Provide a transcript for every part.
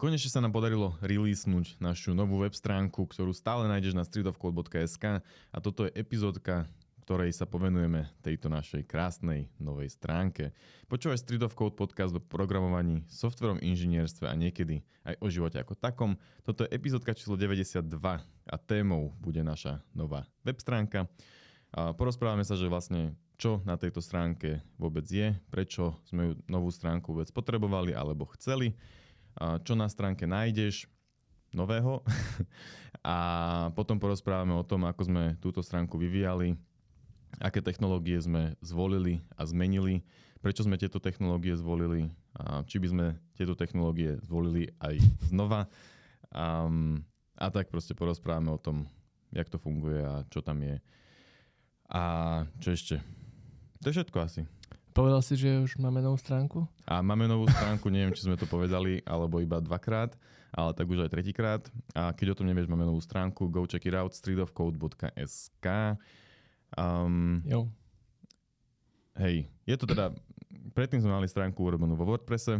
Konečne sa nám podarilo releasenúť našu novú web stránku, ktorú stále nájdeš na streetofcode.sk a toto je epizódka, ktorej sa povenujeme tejto našej krásnej novej stránke. Počúvaš Street of Code podcast o programovaní, softverom, inžinierstve a niekedy aj o živote ako takom. Toto je epizódka číslo 92 a témou bude naša nová web stránka. A porozprávame sa, že vlastne čo na tejto stránke vôbec je, prečo sme ju novú stránku vôbec potrebovali alebo chceli. Čo na stránke nájdeš nového a potom porozprávame o tom, ako sme túto stránku vyvíjali, aké technológie sme zvolili a zmenili, prečo sme tieto technológie zvolili a či by sme tieto technológie zvolili aj znova a tak proste porozprávame o tom, jak to funguje a čo tam je a čo ešte. To je všetko asi. Povedal si, že už máme novú stránku? A máme novú stránku, neviem, či sme to povedali, alebo iba dvakrát, ale tak už aj tretíkrát. A keď o tom nevieš, máme novú stránku, go check it out, streetofcode.sk. Jo. Hej, je to teda, predtým sme mali stránku urobenú vo WordPresse,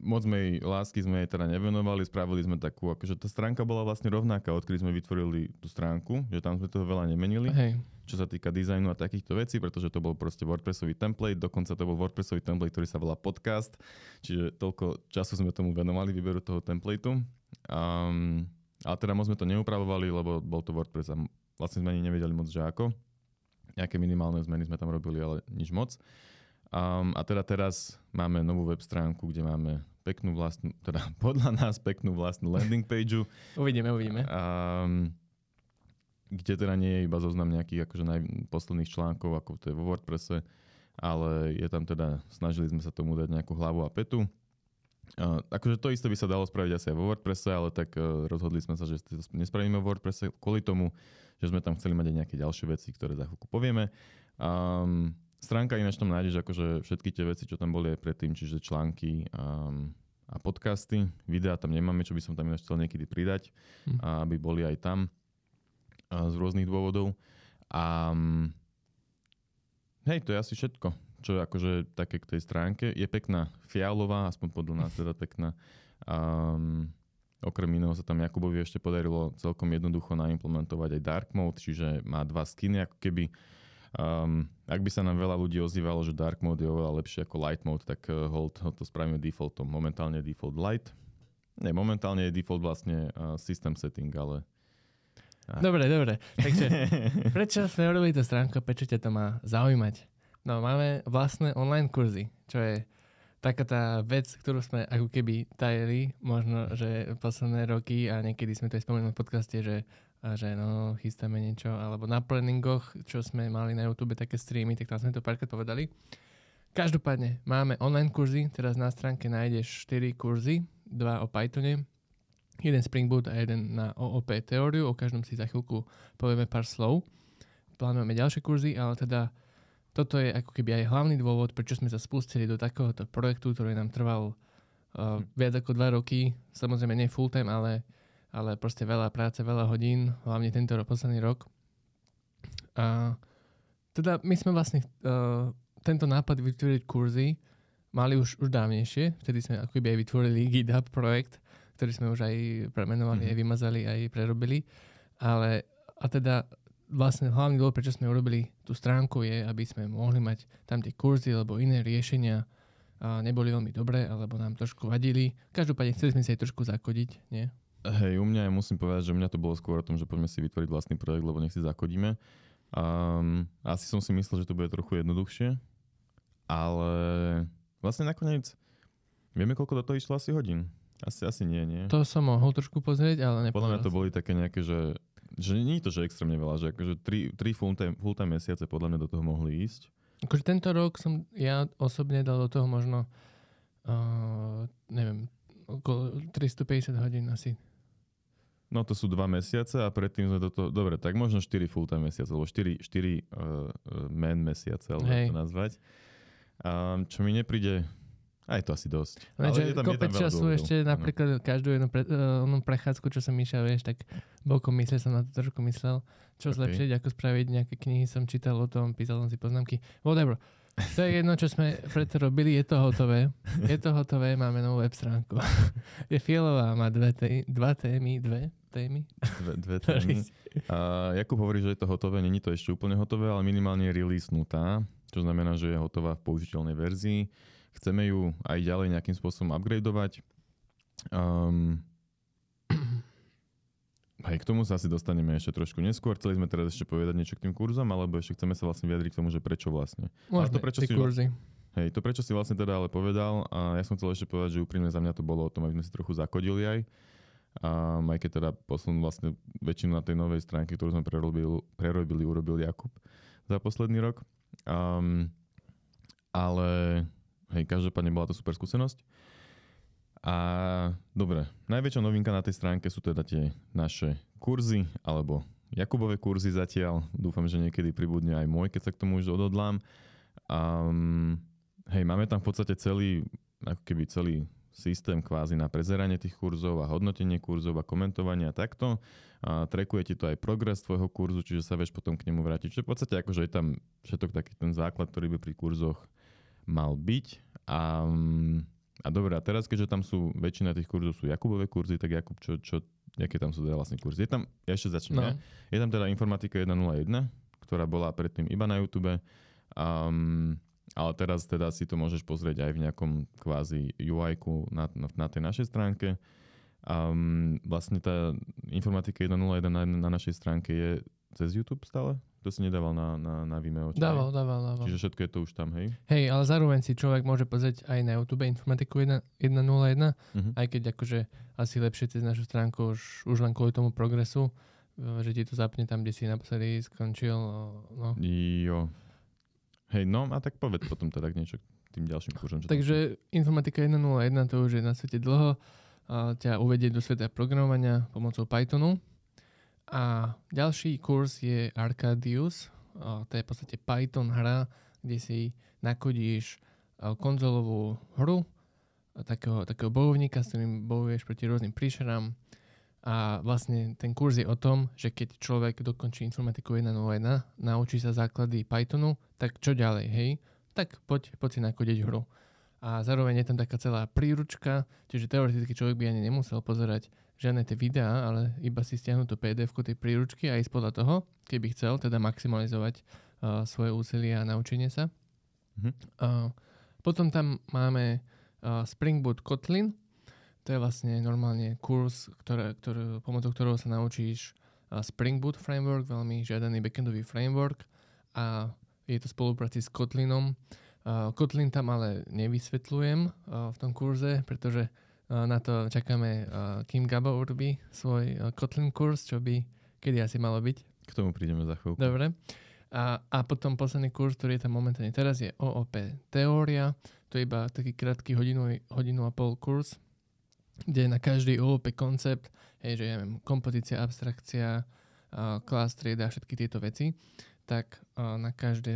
moc mojej lásky sme jej teda nevenovali, spravili sme takú, akože tá stránka bola vlastne rovnaká, odkedy sme vytvorili tú stránku, že tam sme toho veľa nemenili, hej, čo sa týka dizajnu a takýchto vecí, pretože to bol proste WordPressový template, dokonca to bol WordPressový template, ktorý sa volá podcast, čiže toľko času sme tomu venovali, výberu toho templateu, ale teda moc sme to neupravovali, lebo bol to WordPress a vlastne sme ani nevedeli moc, že ako, nejaké minimálne zmeny sme tam robili, ale nič moc. A teda teraz máme novú web stránku, kde máme peknú vlastnú, teda podľa nás peknú vlastnú landing pageu. Uvidíme. Kde teda nie je iba zoznam nejakých akože posledných článkov, ako to je vo WordPresse, ale je tam teda, snažili sme sa tomu dať nejakú hlavu a petu. Akože to isté by sa dalo spraviť asi aj vo WordPresse, ale tak rozhodli sme sa, že to nespravíme vo WordPresse kvôli tomu, že sme tam chceli mať aj nejaké ďalšie veci, ktoré za chvíľku povieme. Stránka ináč tam nájdeš akože všetky tie veci, čo tam boli aj predtým, čiže články a podcasty. Videá tam nemáme, čo by som tam ináč chcel niekedy pridať, aby boli aj tam z rôznych dôvodov. A hej, to je asi všetko, čo je akože také k tej stránke. Je pekná fialová, aspoň podľa nás teda pekná. Okrem iného sa tam Jakubovi ešte podarilo celkom jednoducho naimplementovať aj dark mode, čiže má dva skiny ako keby. Ak by sa nám veľa ľudí ozývalo, že dark mode je oveľa lepšie ako light mode, tak hold to spravíme defaultom. Momentálne je default light. Nie, momentálne je default vlastne system setting, ale... Dobre. Takže prečo sme urobili tú stránku, prečo ťa to má zaujímať? No máme vlastné online kurzy, čo je taká tá vec, ktorú sme ako keby tajili, možno, že posledné roky a niekedy sme to aj spomenuli v podcaste, že no, chystáme niečo, alebo na planningách, čo sme mali na YouTube také streamy, tak tam sme to párkrát povedali. Každopádne máme online kurzy, teraz na stránke nájdeš 4 kurzy, 2 o Pythone, jeden Spring Boot a jeden na OOP teóriu, o každom si za chvíľku povieme pár slov. Plánujeme ďalšie kurzy, ale teda toto je ako keby aj hlavný dôvod, prečo sme sa spustili do takéhoto projektu, ktorý nám trval viac ako 2 roky, samozrejme nie full time, ale proste veľa práce, veľa hodín, hlavne tento posledný rok. A teda my sme vlastne tento nápad vytvoriť kurzy mali už dávnejšie, vtedy sme ako keby aj vytvorili GitHub projekt, ktorý sme už aj premenovali, aj vymazali, aj prerobili. Ale a teda vlastne hlavný dôvod, prečo sme urobili tú stránku je, aby sme mohli mať tam tie kurzy alebo iné riešenia, a neboli veľmi dobré, alebo nám trošku vadili. Každopádne chceli sme si aj trošku zakodiť, nie? Hej, u mňa musím povedať, že u mňa to bolo skôr o tom, že poďme si vytvoriť vlastný projekt, lebo nech si zakodíme. Asi som si myslel, že to bude trochu jednoduchšie, ale vlastne nakoniec vieme, koľko do toho išlo asi hodín. Asi nie. To som mohol trošku pozrieť, ale nepovedal. Podľa mňa to boli také nejaké, že nie je to, že extrémne veľa, že akože 3 full-time mesiace podľa mňa do toho mohli ísť. Akože tento rok som ja osobne dal do toho možno neviem, okolo 350 hodín asi. No to sú 2 mesiace a predtým sme do toho... Dobre, tak možno 4 full-time mesiace, alebo 4 man mesiace, alebo to nazvať. Čo mi nepríde... Aj to asi dosť. Ale kopec času ešte napríklad každú jednu prechádzku, čo som myšiel, vieš, tak bokom mysle som na to trošku myslel, čo zlepšiť, ako spraviť nejaké knihy, som čítal o tom, písal som si poznámky. Whatever. To je jedno, čo sme preto robili, je to hotové. Je to hotové, máme novú web stránku. Je fialová, má dve témy. A Jakub hovorí, že je to hotové, není to ešte úplne hotové, ale minimálne je releasenutá, čo znamená, že je hotová v použiteľnej verzii. Chceme ju aj ďalej nejakým spôsobom upgradeovať. Aj k tomu sa asi dostaneme ešte trošku neskôr. Chceli sme teraz ešte povedať niečo k tým kurzom, alebo ešte chceme sa vlastne vyjadriť k tomu, že prečo vlastne. Možno, hej, to prečo si vlastne teda ale povedal, a ja som chcel ešte povedať, že úprimne za mňa to bolo o tom, aby sme si trochu zakodili aj. A aj keď teda posunul vlastne väčšinu na tej novej stránke, ktorú sme prerobili, urobil Jakub za posledný rok. Ale hej, každopádne bola to super skúsenosť. A dobre, najväčšia novinka na tej stránke sú teda tie naše kurzy, alebo Jakubové kurzy zatiaľ. Dúfam, že niekedy pribudne aj môj, keď sa k tomu už odhodlám. Hej, máme tam v podstate celý systém kvázi na prezeranie tých kurzov a hodnotenie kurzov a komentovanie a takto. A trackuje ti to aj progres tvojho kurzu, čiže sa vieš potom k nemu vrátiť. Čiže v podstate akože je tam všetok taký ten základ, ktorý by pri kurzoch mal byť. A dobre, a teraz, keďže tam sú, väčšina tých kurzov sú Jakubové kurzy, tak Jakub, aké tam sú teda vlastne kurzy? Je tam, ja ešte začnem, no. Je tam teda Informatika 101, ktorá bola predtým iba na YouTube, ale teraz teda si to môžeš pozrieť aj v nejakom kvázi UI-ku na tej našej stránke. Vlastne tá Informatika 101 na našej stránke je cez YouTube stále? To si nedával na Vimeo. Dával. Čiže všetko je to už tam, hej? Hej, ale zároveň si človek môže pozrieť aj na YouTube Informatiku 101, aj keď akože asi lepšie cez našu stránku už len kvôli tomu progresu, že ti to zapne tam, kde si naposledy skončil. No. Jo. Hej, no a tak povedz potom teda niečo tým ďalším kurzom. Takže Informatika 101 to už je na svete dlho. Ťa uvedie do sveta programovania pomocou Pythonu. A ďalší kurz je Arkadius, to je v podstate Python hra, kde si nakodíš konzolovú hru, takého bojovníka, s ktorým bojuješ proti rôznym príšerám. A vlastne ten kurz je o tom, že keď človek dokončí Informatiku 101, naučí sa základy Pythonu, tak čo ďalej, hej? Tak poď si nakodiť hru. A zároveň je tam taká celá príručka, čiže teoreticky človek by ani nemusel pozerať žiadne tie videá, ale iba si stiahnuť to PDF-ku tej príručky a ísť podľa toho, keby chcel teda maximalizovať svoje úsilie a naučenie sa. Mm-hmm. Potom tam máme Spring Boot Kotlin. To je vlastne normálne kurz, pomocou ktorého sa naučíš Spring Boot framework, veľmi žiadaný backendový framework, a je to v spolupráci s Kotlinom. Kotlin tam ale nevysvetľujem v tom kurze, pretože na to čakáme, kým Gabo urobí svoj Kotlin kurz, čo by kedy asi malo byť. K tomu prídeme za chvíľku. Dobre. A potom posledný kurz, ktorý je tam momentálne teraz, je OOP teória. To je iba taký krátky hodinu a pol kurz, kde na každý OOP koncept, hej, že ja viem, kompozícia, abstrakcia, class trade a všetky tieto veci, tak na každý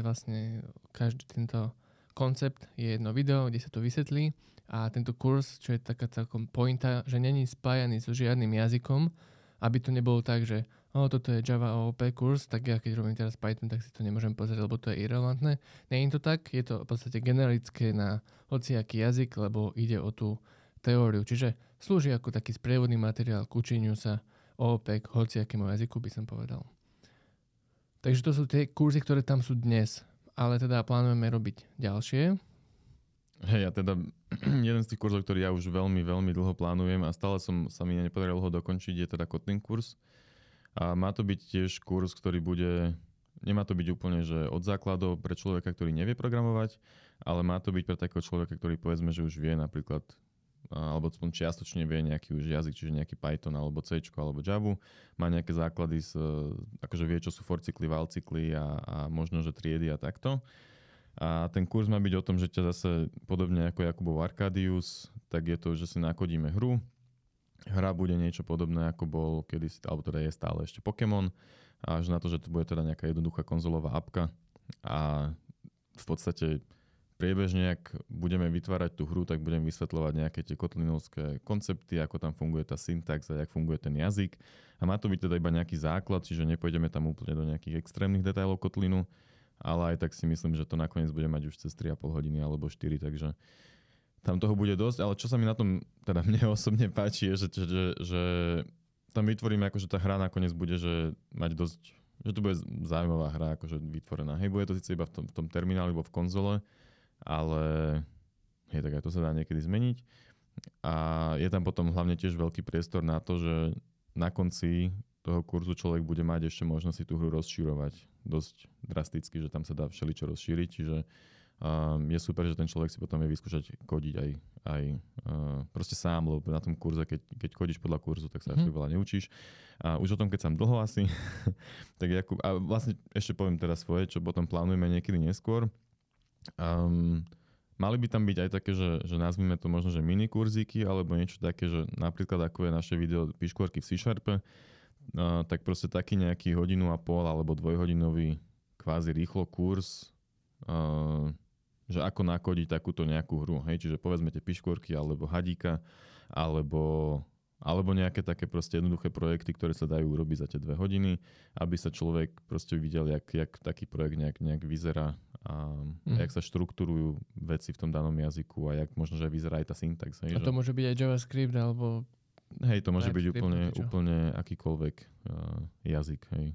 tento koncept je jedno video, kde sa to vysvetlí. A tento kurz, čo je taká celkom pointa, že není spájaný so žiadnym jazykom, aby to nebolo tak, že toto je Java OOP kurz, tak ja keď robím teraz Python, tak si to nemôžem pozrieť, lebo to je irrelevantné. Nie je to tak, je to v podstate generické na hociaký jazyk, lebo ide o tú teóriu. Čiže slúži ako taký sprievodný materiál k učeniu sa OOP k hociakému jazyku, by som povedal. Takže to sú tie kurzy, ktoré tam sú dnes, ale teda plánujeme robiť ďalšie. Hej, a teda jeden z tých kurzov, ktorý ja už veľmi, veľmi dlho plánujem a stále sa mi nepodarilo ho dokončiť, je teda Kotlin kurz. A má to byť tiež kurz, ktorý bude, nemá to byť úplne, že od základov pre človeka, ktorý nevie programovať, ale má to byť pre takého človeka, ktorý povedzme, že už vie napríklad, alebo čiastočne vie nejaký už jazyk, čiže nejaký Python, alebo C, alebo Java. Má nejaké základy, akože vie, čo sú for cykly, val cykly a možno, že triedy a takto. A ten kurz má byť o tom, že ťa zase podobne ako Jakubov Arkadius, tak je to, že si nakodíme hru. Hra bude niečo podobné, ako bol kedysi, alebo teda je stále ešte Pokémon, až na to, že to bude teda nejaká jednoduchá konzolová apka. A v podstate priebežne, ak budeme vytvárať tú hru, tak budem vysvetľovať nejaké tie kotlinovské koncepty, ako tam funguje tá syntax a jak funguje ten jazyk. A má to byť teda iba nejaký základ, čiže nepôjdeme tam úplne do nejakých extrémnych detailov Kotlinu. ale aj tak si myslím, že to nakoniec bude mať už cez 3,5 hodiny alebo 4, takže tam toho bude dosť. Ale čo sa mi na tom, teda mne osobne páči, je, že tam vytvoríme, akože tá hra nakoniec bude, že mať dosť, že to bude zaujímavá hra, akože vytvorená. Hej, bude to síce iba v tom termináli alebo v konzole, ale hej, tak aj to sa dá niekedy zmeniť. A je tam potom hlavne tiež veľký priestor na to, že na konci toho kurzu človek bude mať ešte možnosť si tú hru rozšírovať dosť drasticky, že tam sa dá všeličo rozšíriť, čiže je super, že ten človek si potom vie vyskúšať kodiť aj proste sám, lebo na tom kurze, keď kodíš podľa kurzu, tak sa až veľa neučíš. A už o tom, keď som dlho asi, tak Jakub, a vlastne ešte poviem teraz svoje, čo potom plánujeme niekedy neskôr. Mali by tam byť aj také, že nazvime to možno, že mini kurzíky, alebo niečo také, že napríklad ako je naše video Piškvorky v C-Sharpe, tak proste taký nejaký hodinu a pol alebo dvojhodinový kvázi rýchlo kurz, že ako nakodiť takúto nejakú hru. Hej? Čiže povedzme tie piškvorky alebo hadíka, alebo nejaké také proste jednoduché projekty, ktoré sa dajú urobiť za tie 2 hodiny, aby sa človek proste videl, jak taký projekt nejak vyzerá a jak sa štruktúrujú veci v tom danom jazyku a jak možno, že vyzerá aj tá syntax. Hej, a to môže byť aj JavaScript alebo... Hej, to môže byť úplne akýkoľvek jazyk. Hej.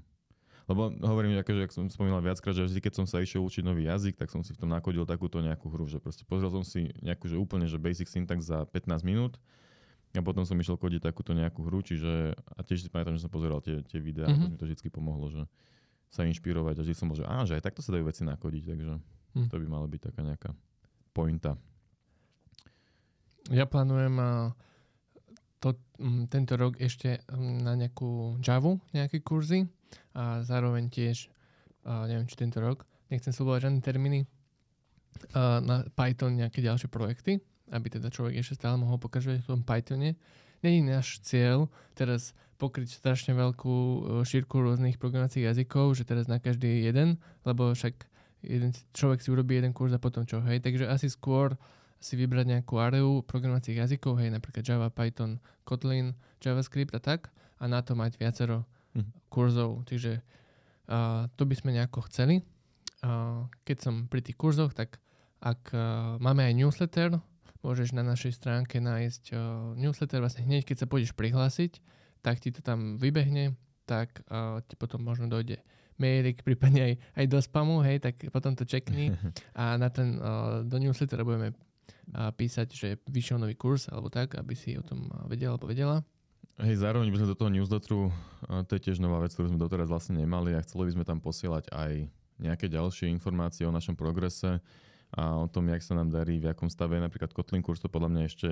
Lebo hovorím, že ak som spomínal viackrát, že vždy, keď som sa išiel učiť nový jazyk, tak som si v tom nakodil takúto nejakú hru, že proste pozrel som si nejakú, že úplne, že basic syntax za 15 minút a potom som išiel kodiť takúto nejakú hru, čiže a tiež si pamätám, že som pozeral tie videá, to mi to vždy pomohlo, že sa inšpirovať. A vždy som bol, že že aj takto sa dajú veci nakodiť, takže to by mala byť taká nejaká pointa. Ja plánujem tento rok ešte na nejakú Javu, nejaké kurzy a zároveň tiež, neviem či tento rok, nechcem slúbovať žiadne termíny, na Python nejaké ďalšie projekty, aby teda človek ešte stále mohol pokračovať v tom Pythone. Není náš cieľ teraz pokryť strašne veľkú šírku rôznych programovacích jazykov, že teraz na každý jeden, lebo však človek si urobí jeden kurz a potom čo, hej. Takže asi skôr si vybrať nejakú areu programovacích jazykov, hej, napríklad Java, Python, Kotlin, JavaScript a tak, a na to mať viacero kurzov. Čiže to by sme nejako chceli. Keď som pri tých kurzoch, tak ak máme aj newsletter, môžeš na našej stránke nájsť newsletter, vlastne hneď, keď sa pôjdeš prihlásiť, tak ti to tam vybehne, tak ti potom možno dojde mailik, prípadne aj do spamu, hej, tak potom to checkni a na ten do newslettera budeme písať, že vyšiel nový kurz alebo tak, aby si o tom vedel alebo vedela. Hej, zároveň by sme do toho newsletteru, to je tiež nová vec, ktorú sme doteraz vlastne nemali a chceli by sme tam posielať aj nejaké ďalšie informácie o našom progrese a o tom, jak sa nám darí, v akom stave je napríklad Kotlin kurz, to podľa mňa ešte,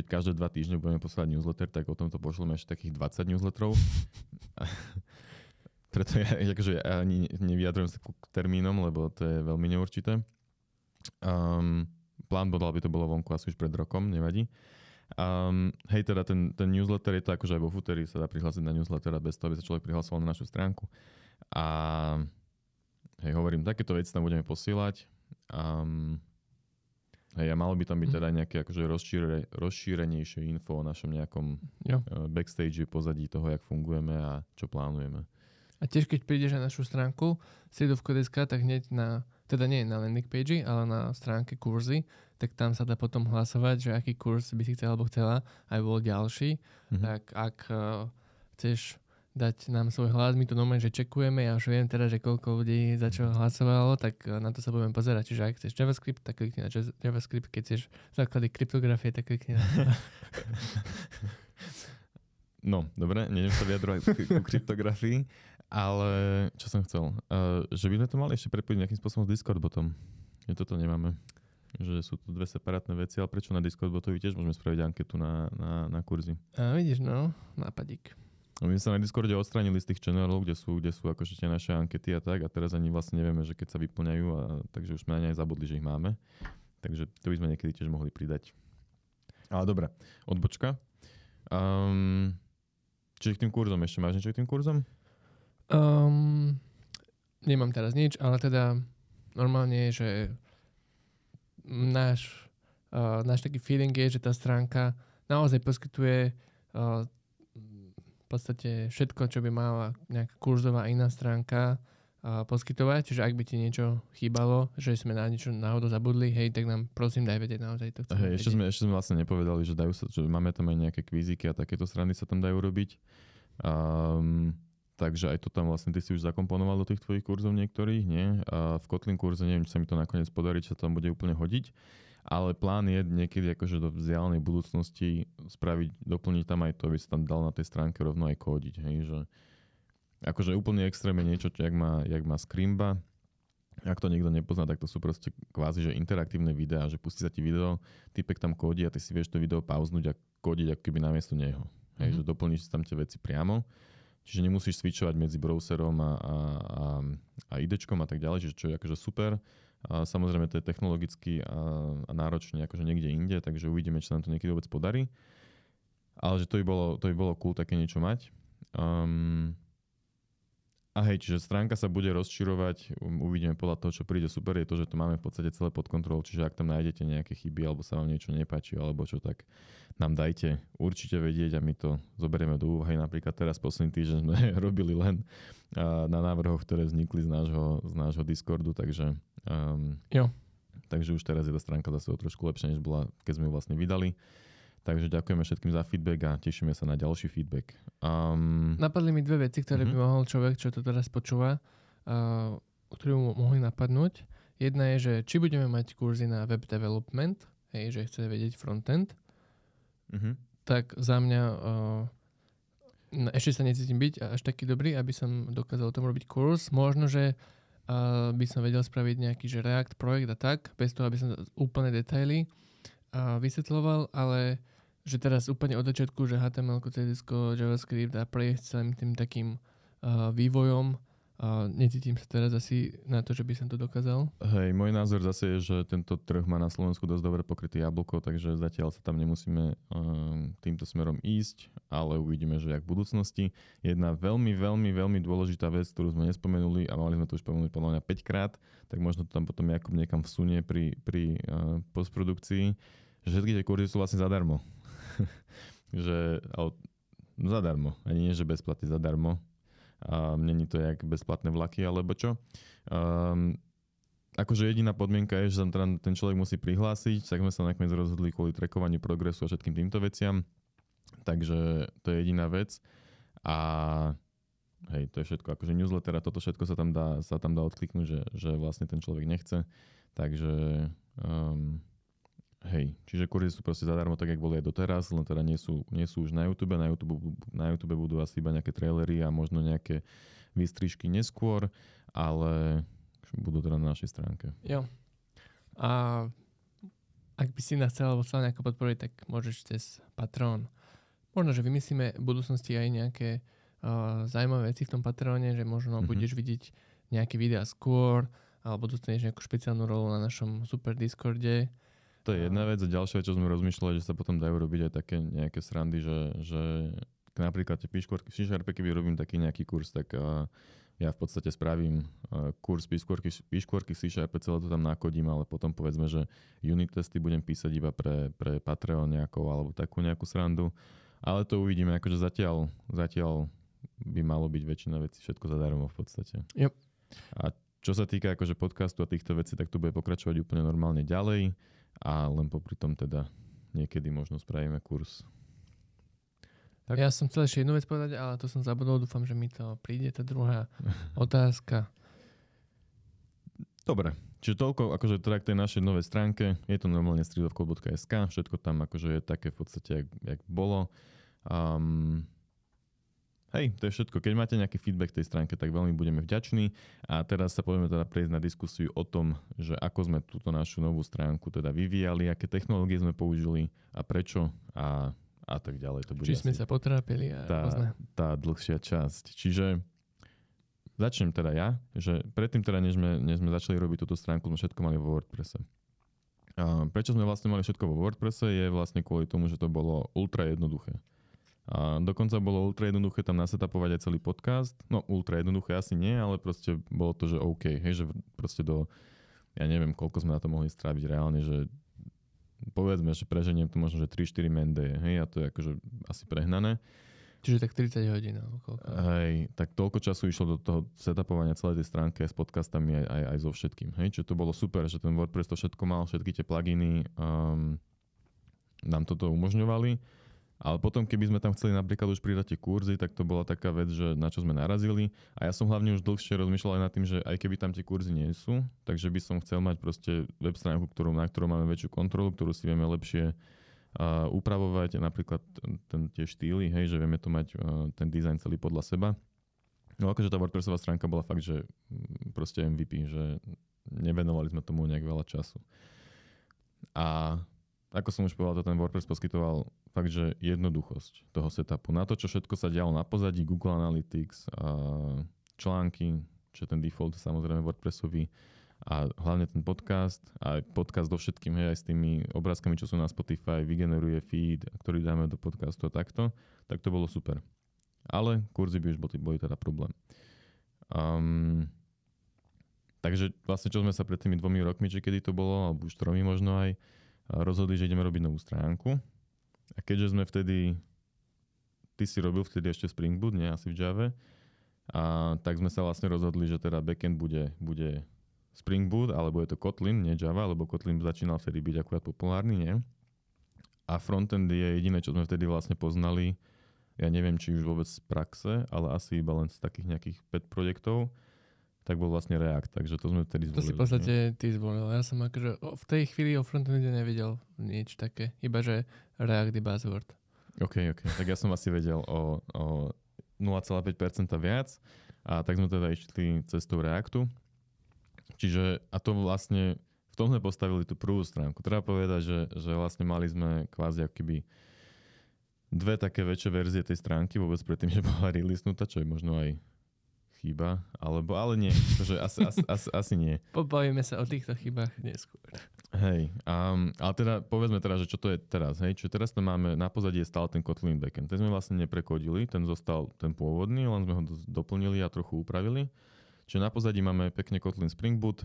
keď každé 2 týždne budeme posielať newsletter, tak o tom to pošleme ešte takých 20 newsletterov. Preto ja ani nevyjadrujem sa k termínom, lebo to je veľmi neurčité. Plán bodal by to bolo vonku asi už pred rokom, nevadí. Hej, teda ten newsletter je to akože aj vo futeri sa dá prihlásiť na newsletter bez toho, aby sa človek prihlasoval na našu stránku. A hej, hovorím, takéto veci tam budeme posielať. Hej, a malo by tam byť teda nejaké akože rozšírenejšie info o našom nejakom backstage pozadí toho, jak fungujeme a čo plánujeme. A tiež, keď prídeš na našu stránku streetofcode.sk, tak hneď na teda nie na landing page, ale na stránke kurzy, tak tam sa dá potom hlasovať, že aký kurz by si chcel alebo chcela, aj bol ďalší. Tak ak chceš dať nám svoj hlas, my to normálne, že čekujeme, ja už viem teraz, že koľko ľudí za čo hlasovalo, tak na to sa budeme pozerať. Čiže ak chceš JavaScript, tak klikni na JavaScript, keď chceš základy kryptografie, tak klikni na... No, dobre, nejdem sa vyjadrovať ku kryptografii, ale čo som chcel? Že by sme to mali ešte prepojiť nejakým spôsobom s Discord botom. Je toto nemáme. Že sú tu 2 separátne veci, ale prečo na Discord botovi tiež môžeme spraviť anketu na kurzy. A vidíš, no, nápadík. No, my sa na Discorde odstránili z tých channelov, kde sú akože tie naše ankety a tak, a teraz ani vlastne nevieme, že keď sa vyplňajú, a takže už sme na ne aj zabudli, že ich máme. Takže to by sme niekedy tiež mohli pridať. Ale dobré, odbočka. Čiže k tým kurzom ešte máš niečo k tým kurzom? Nemám teraz nič, ale teda normálne je, že náš taký feeling je, že tá stránka naozaj poskytuje v podstate všetko, čo by mala nejaká kurzová iná stránka poskytovať, čiže ak by ti niečo chýbalo, že sme na niečo náhodou zabudli, hej, tak nám prosím daj vedieť, naozaj to chceme. Hej, ešte sme vlastne nepovedali, že dajú sa, že máme tam aj nejaké kvíziky a takéto strany sa tam dajú robiť. Takže aj to tam vlastne ty si už zakomponoval do tých tvojich kurzov niektorých, nie? A v Kotlin kurze neviem, či sa mi to nakoniec podarí, čo sa tam bude úplne hodiť. Ale plán je niekedy akože do vzdialenej budúcnosti spraviť, doplniť tam aj to, aby sa tam dal na tej stránke rovno aj kódiť, hej, že akože úplne extrémne niečo, jak má Scrimba. Ak to niekto nepozná, tak to sú proste kvázi, že interaktívne videá, že pustí sa ti video, typek tam kódi a ty si vieš to video pauznúť a kódiť ako keby namiesto neho. Hej, že doplníš si tam tie veci priamo. Čiže nemusíš switchovať medzi browserom a idečkom a tak ďalej, čo je akože super. A samozrejme to je technologicky a náročne akože niekde inde, takže uvidíme, či sa nám to niekedy vôbec podarí. Ale že to by bolo cool také niečo mať. A hej, čiže stránka sa bude rozširovať, uvidíme podľa toho, čo príde. Super je to, že to máme v podstate celé pod kontrolou, čiže ak tam nájdete nejaké chyby, alebo sa vám niečo nepáči, alebo čo, tak nám dajte určite vedieť a my to zoberieme do úvahy. Napríklad teraz posledný týždeň sme robili len na návrhoch, ktoré vznikli z nášho Discordu, takže, takže už teraz je tá stránka zase o trošku lepšia, než bola, keď sme ju vlastne vydali. Takže ďakujeme všetkým za feedback a tešíme sa na ďalší feedback. Napadli mi dve veci, ktoré by mohol človek, čo to teraz počúva, ktoré mu mohli napadnúť. Jedna je, že či budeme mať kurzy na web development, hej, že chce vedieť frontend, tak za mňa ešte sa necítim byť až taký dobrý, aby som dokázal o tom robiť kurz. Možno, že by som vedel spraviť nejaký že React projekt a tak, bez toho, aby som úplne detaily vysvetľoval, ale že teraz úplne od začiatku, že HTML, CSS, JavaScript a prejsť celým tým takým vývojom. Necítim sa teraz asi na to, že by som to dokázal. Hej, môj názor zase je, že tento trh má na Slovensku dosť dobre pokrytý jablko, takže zatiaľ sa tam nemusíme týmto smerom ísť, ale uvidíme, že jak v budúcnosti. Jedna veľmi, veľmi, veľmi dôležitá vec, ktorú sme nespomenuli a mali sme to už spomenúť podľa mňa 5 krát, tak možno to tam potom Jakub niekam vsunie pri postprodukcii, že všetky tie kurzy sú vlastne zadarmo. Zadarmo, ani nie, že bezplatne, zadarmo. A není to jak bezplatné vlaky alebo čo. Akože jediná podmienka je, že ten človek musí prihlásiť, tak sme sa nakoniec rozhodli kvôli trackovaniu progresu a všetkým týmto veciam. Takže to je jediná vec. A hej, to je všetko. Akože newsletter a toto všetko sa tam dá odkliknúť, že vlastne ten človek nechce. Takže hej, čiže kurzy sú proste zadarmo, tak jak boli aj doteraz, len teda nie sú už na YouTube. Na YouTube budú asi iba nejaké trailery a možno nejaké výstrižky neskôr, ale budú teda na našej stránke. Jo. A ak by si nás chcel alebo chcel nejako podporiť, tak môžeš cez Patreon. Možno, že vymyslíme v budúcnosti aj nejaké zaujímavé veci v tom Patreone, že možno budeš vidieť nejaké videá skôr, alebo dostaneš nejakú špeciálnu rolu na našom super Discorde. To je jedna vec a ďalšia, čo sme rozmýšľali, že sa potom dajú robiť aj také nejaké srandy, že napríklad tie píškorky, keby robím taký nejaký kurz, tak ja v podstate spravím kurz píškorky, C-Sharpe, celé to tam nakodím, ale potom povedzme, že unit testy budem písať iba pre Patreon nejakou alebo takú nejakú srandu, ale to uvidíme, akože zatiaľ by malo byť väčšina vecí všetko zadarmo v podstate. Yep. A čo sa týka akože podcastu a týchto vecí, tak to bude pokračovať úplne normálne ďalej a len popri tom teda niekedy možno spravíme kurz. Tak? Ja som chcel ešte jednu vec povedať, ale to som zabudol. Dúfam, že mi to príde, tá druhá otázka. Dobre, čiže toľko akože teda k tej našej novej stránke. Je to normálne streetofcode.sk, všetko tam akože je také v podstate, jak bolo. Hej, to je všetko. Keď máte nejaký feedback tej stránke, tak veľmi budeme vďační. A teraz sa poďme teda prejsť na diskusiu o tom, že ako sme túto našu novú stránku teda vyvíjali, aké technológie sme použili a prečo a tak ďalej. To bude či sme sa potrápili a tá dlhšia časť. Čiže začnem teda ja, že predtým teda, než sme začali robiť túto stránku, sme všetko mali vo WordPresse. A prečo sme vlastne mali všetko vo WordPresse je vlastne kvôli tomu, že to bolo ultra jednoduché. A dokonca bolo ultra jednoduché tam nasetapovať aj celý podcast. No ultra jednoduché asi nie, ale proste bolo to, že OK. Hej, že proste ja neviem, koľko sme na to mohli stráviť reálne, že povedzme, že preženiem to možno, že 3-4 man day. Hej, a to je akože asi prehnané. Čiže tak 30 hodín. Hej, tak toľko času išlo do toho setupovania celej tej stránky s podcastami aj so všetkým. Hej, čiže to bolo super, že ten WordPress to všetko mal, všetky tie pluginy nám toto umožňovali. Ale potom, keby sme tam chceli napríklad už pridať tie kurzy, tak to bola taká vec, že na čo sme narazili. A ja som hlavne už dlhšie rozmýšľal aj nad tým, že aj keby tam tie kurzy nie sú, takže by som chcel mať proste web stránku, na ktorú máme väčšiu kontrolu, ktorú si vieme lepšie upravovať, napríklad tie štýly, hej, že vieme to mať ten dizajn celý podľa seba. No akože tá WordPressová stránka bola fakt, že proste MVP, že nevenovali sme tomu nejak veľa času. A ako som už povedal, to ten WordPress poskytoval fakt, že jednoduchosť toho setupu. Na to, čo všetko sa dialo na pozadí, Google Analytics, články, čo je ten default samozrejme WordPressový, a hlavne ten podcast, aj podcast do všetkým, hej, aj s tými obrázkami, čo sú na Spotify, vygeneruje feed, ktorý dáme do podcastu a takto, tak to bolo super. Ale kurzy by už boli teda problém. Takže vlastne, čo sme sa pred tými 2 rokmi, či kedy to bolo, alebo už 3 možno aj, rozhodli, že ideme robiť novú stránku. A keďže sme vtedy, ty si robil vtedy ešte Spring Boot, nie? Asi v Java. A tak sme sa vlastne rozhodli, že teda backend bude Spring Boot, alebo je to Kotlin, nie Java, lebo Kotlin začínal vtedy byť akurát populárny, nie? A frontend je jediné, čo sme vtedy vlastne poznali, ja neviem, či už vôbec z praxe, ale asi iba len z takých nejakých pet projektov, tak bol vlastne React, takže to sme vtedy zvolili. To si v podstate ty zvolil. Ja som akože v tej chvíli o frontende nevidel nič také, iba že React je buzzword. OK, tak ja som asi vedel o 0,5% viac a tak sme teda išli cestou Reactu. Čiže a to vlastne, v tom sme postavili tú prvú stránku. Treba povedať, že vlastne mali sme kvázi akoby 2 také väčšie verzie tej stránky vôbec predtým, že bola releasnutá, čo je možno aj chyba, ale nie, pretože asi nie. Pobavíme sa o týchto chybách neskôr. Hej, ale teda povedzme teraz, že čo to je teraz, hej, čiže teraz tam máme, na pozadí je stále ten Kotlin backend. Ten sme vlastne neprekodili, ten zostal ten pôvodný, len sme ho doplnili a trochu upravili. Čiže na pozadí máme pekne Kotlin Spring Boot,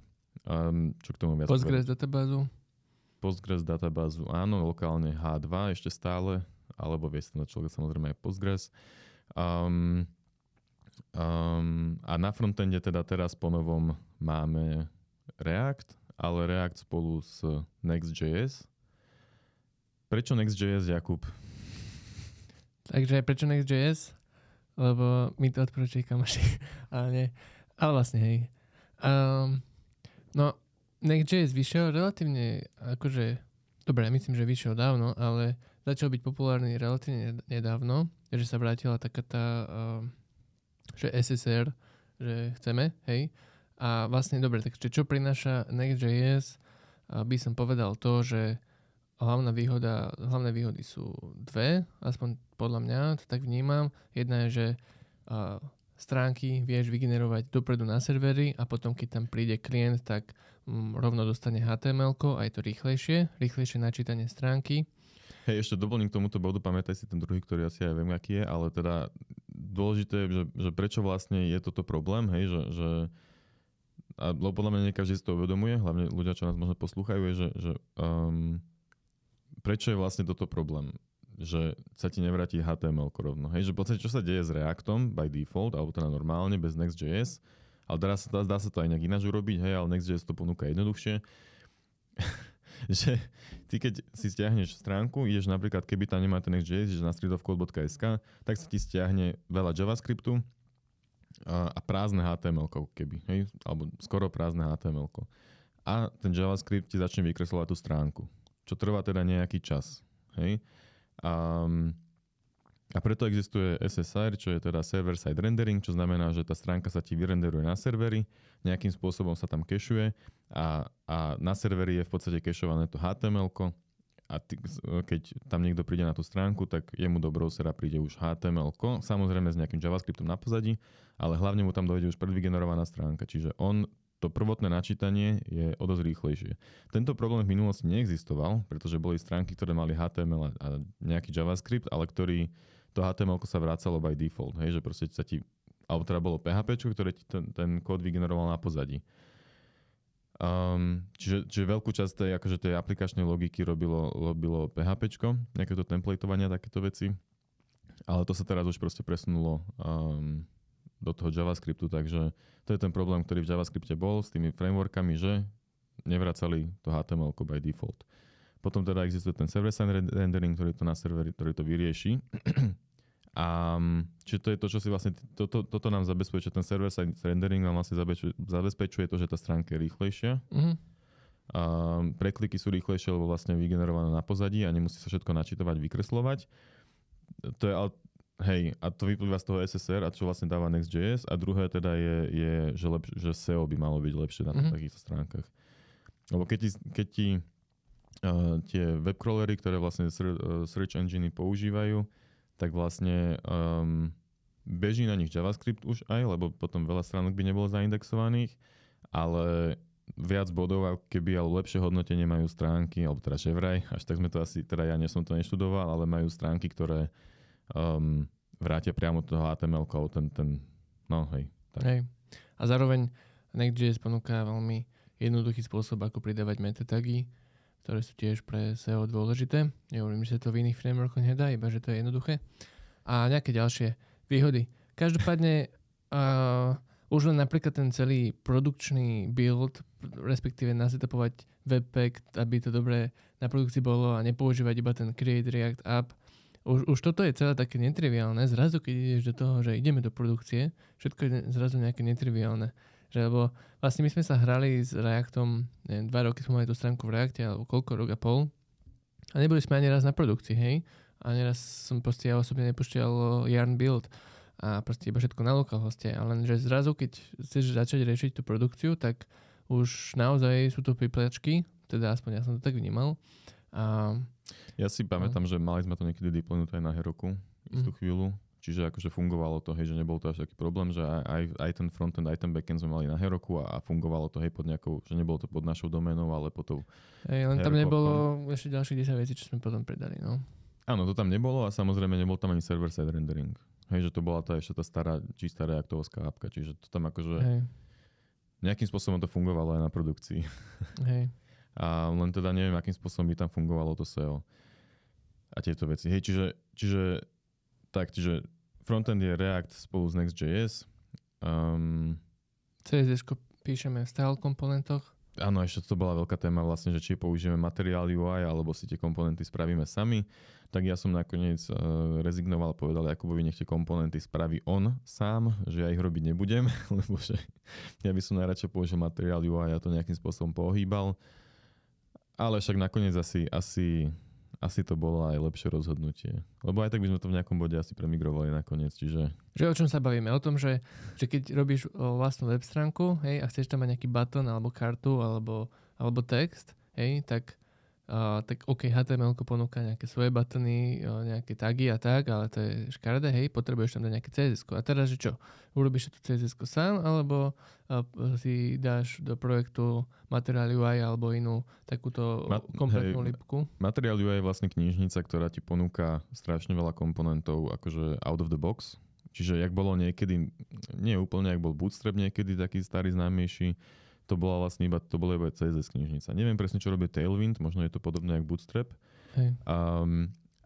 čo k tomu viac Postgres povedať? Postgres databázu, áno, lokálne H2 ešte stále, alebo vie sa na človek samozrejme aj Postgres. A na frontende teda teraz po novom máme React, ale React spolu s Next.js. Prečo Next.js, Jakub? Takže prečo Next.js? Lebo mi to odporúčajú kamoši, ale nie. Ale vlastne, hej. No, Next.js vyšiel relatívne, akože, dobre, myslím, že vyšiel dávno, ale začal byť populárny relatívne nedávno, že sa vrátila taká tá že SSR, že chceme, hej. A vlastne, dobre, takže čo prináša Next.js, by som povedal to, že hlavné výhody sú 2, aspoň podľa mňa, to tak vnímam. Jedna je, že stránky vieš vygenerovať dopredu na servery a potom, keď tam príde klient, tak rovno dostane HTML-ko a je to rýchlejšie načítanie stránky. Hej, ešte doplním k tomuto bodu, pamätaj si ten druhý, ktorý asi aj viem, aký je, ale teda dôležité je, že prečo vlastne je toto problém, hej, že a podľa mňa nie každý si to uvedomuje, hlavne ľudia, čo nás možno poslúchajú, je, že prečo je vlastne toto problém, že sa ti nevráti HTML rovno. Hej, že v podstate, čo sa deje s Reactom by default, alebo teda normálne, bez Next.js, ale dá sa to aj nejak ináč urobiť, hej, ale Next.js to ponúka jednoduchšie, že ty keď si stiahneš stránku, ideš napríklad, keby tam nemá ten Next.js, ideš na streetofcode.sk, tak sa ti stiahne veľa JavaScriptu a prázdne HTML-ko keby, hej, alebo skoro prázdne HTML-ko. A ten JavaScript ti začne vykreslovať tú stránku, čo trvá teda nejaký čas, hej. A preto existuje SSR, čo je teda server-side rendering, čo znamená, že tá stránka sa ti vyrenderuje na serveri, nejakým spôsobom sa tam kešuje a na serveri je v podstate kešované to HTML-ko a keď tam niekto príde na tú stránku, tak jemu do browsera príde už HTML-ko, samozrejme s nejakým JavaScriptom na pozadí, ale hlavne mu tam dojde už predvygenerovaná stránka, čiže on to prvotné načítanie je o dosť rýchlejšie. Tento problém v minulosti neexistoval, pretože boli stránky, ktoré mali HTML a nejaký JavaScript, ale ktorý to HTML-ko sa vracalo by default. Hej, že proste sa ti, alebo teda bolo PHP, ktoré ti ten kód vygeneroval na pozadí. Čiže veľkú časť tej aplikačnej logiky robilo PHP, nejaké to templatovania, takéto veci. Ale to sa teraz už proste presunulo do toho JavaScriptu, takže to je ten problém, ktorý v JavaScripte bol s tými frameworkami, že nevracali to HTML by default. Potom teda existuje ten server-side rendering, ktorý to na serveri, ktorý to vyrieši. A čiže to je to, čo si vlastne, toto nám zabezpečuje, ten server-side rendering nám vlastne zabezpečuje to, že tá stránka je rýchlejšia. Mm-hmm. A prekliky sú rýchlejšie, lebo vlastne vygenerované na pozadí a nemusí sa všetko načítovať, vykreslovať. To je, hej, a to vyplýva z toho SSR, a čo vlastne dáva Next.js, a druhé teda je že SEO by malo byť lepšie na takýchto stránkach. Lebo keď ti tie webcrawlery, ktoré vlastne search engine používajú, tak vlastne beží na nich JavaScript už aj, lebo potom veľa stránok by nebolo zaindexovaných, ale viac bodov, keby alebo lepšie hodnotenie majú stránky, alebo teda ševraj, až tak sme to asi, teda ja som to neštudoval, ale majú stránky, ktoré vrátia priamo toho HTML-ku alebo hej. A zároveň Next.js ponúka veľmi jednoduchý spôsob, ako pridávať metatagy, ktoré sú tiež pre SEO dôležité. Nehovorím, že sa to v iných frameworkoch nedá, iba že to je jednoduché. A nejaké ďalšie výhody. Každopádne už len napríklad ten celý produkčný build, respektíve nasetupovať webpack, aby to dobre na produkcii bolo a nepoužívať iba ten create react app. Už toto je celé také netriviálne. Zrazu, keď ideš do toho, že ideme do produkcie, všetko je zrazu nejaké netriviálne. Že, lebo vlastne my sme sa hrali s Reactom, neviem, 2 roky sme mali tú stránku v Reacte, alebo koľko, rok a pol. A neboli sme ani raz na produkcii, hej? Ani raz som proste ja osobne nepúšťal yarn build a proste iba všetko na lokal hoste. Ale že zrazu, keď chceš začať riešiť tú produkciu, tak už naozaj sú to priplačky, teda aspoň ja som to tak vnímal. A ja si pamätám, že mali sme to niekedy deploynuté aj na Heroku istú chvíľu, čiže akože fungovalo to, hej, že nebol to až taký problém, že aj ten frontend, aj ten backend sme mali na Heroku a fungovalo to, hej, pod nejakou, že nebolo to pod našou doménou, ale pod tou len Heroku, tam nebolo ešte ďalších 10 vecí, čo sme potom predali, no. Áno, to tam nebolo a samozrejme nebol tam ani server-side rendering. Hej, že to bola ešte tá stará, čistá reaktovská apka, čiže to tam akože nejakým spôsobom to fungovalo aj na produkcii. Hej. A len teda neviem, akým spôsobom by tam fungovalo to SEO a tieto veci. Hej, čiže frontend je React spolu s Next.js. CSS-ko píšeme v style komponentoch. Áno, ešte to bola veľká téma vlastne, že či použijeme Material UI, alebo si tie komponenty spravíme sami. Tak ja som nakoniec rezignoval, povedal Jakubovi, nech tie komponenty spraví on sám, že ja ich robiť nebudem, lebo že ja by som najradšej použil Material UI a to nejakým spôsobom pohýbal. Ale však nakoniec asi to bolo aj lepšie rozhodnutie. Lebo aj tak by sme to v nejakom bode asi premigrovali nakoniec. Čiže... Že o čom sa bavíme? O tom, že keď robíš vlastnú web stránku, hej, a chceš tam mať nejaký button, alebo kartu, alebo text, hej, tak OK, HTML-ko ponúka nejaké svoje buttony, nejaké tagy a tak, ale to je škaredé, hej, potrebuješ tam dať nejaké CSS-ko. A teraz, že čo? Urobíš to CSS-ko sám, alebo si dáš do projektu Material UI alebo inú takúto kompletnú lípku? Material UI je vlastne knižnica, ktorá ti ponúka strašne veľa komponentov, akože out of the box. Čiže jak bolo niekedy, nie úplne, jak bol Bootstrap niekedy taký starý známejší, to bola iba CSS knižnica. Neviem presne, čo robí Tailwind, možno je to podobné jak Bootstrap. Hej.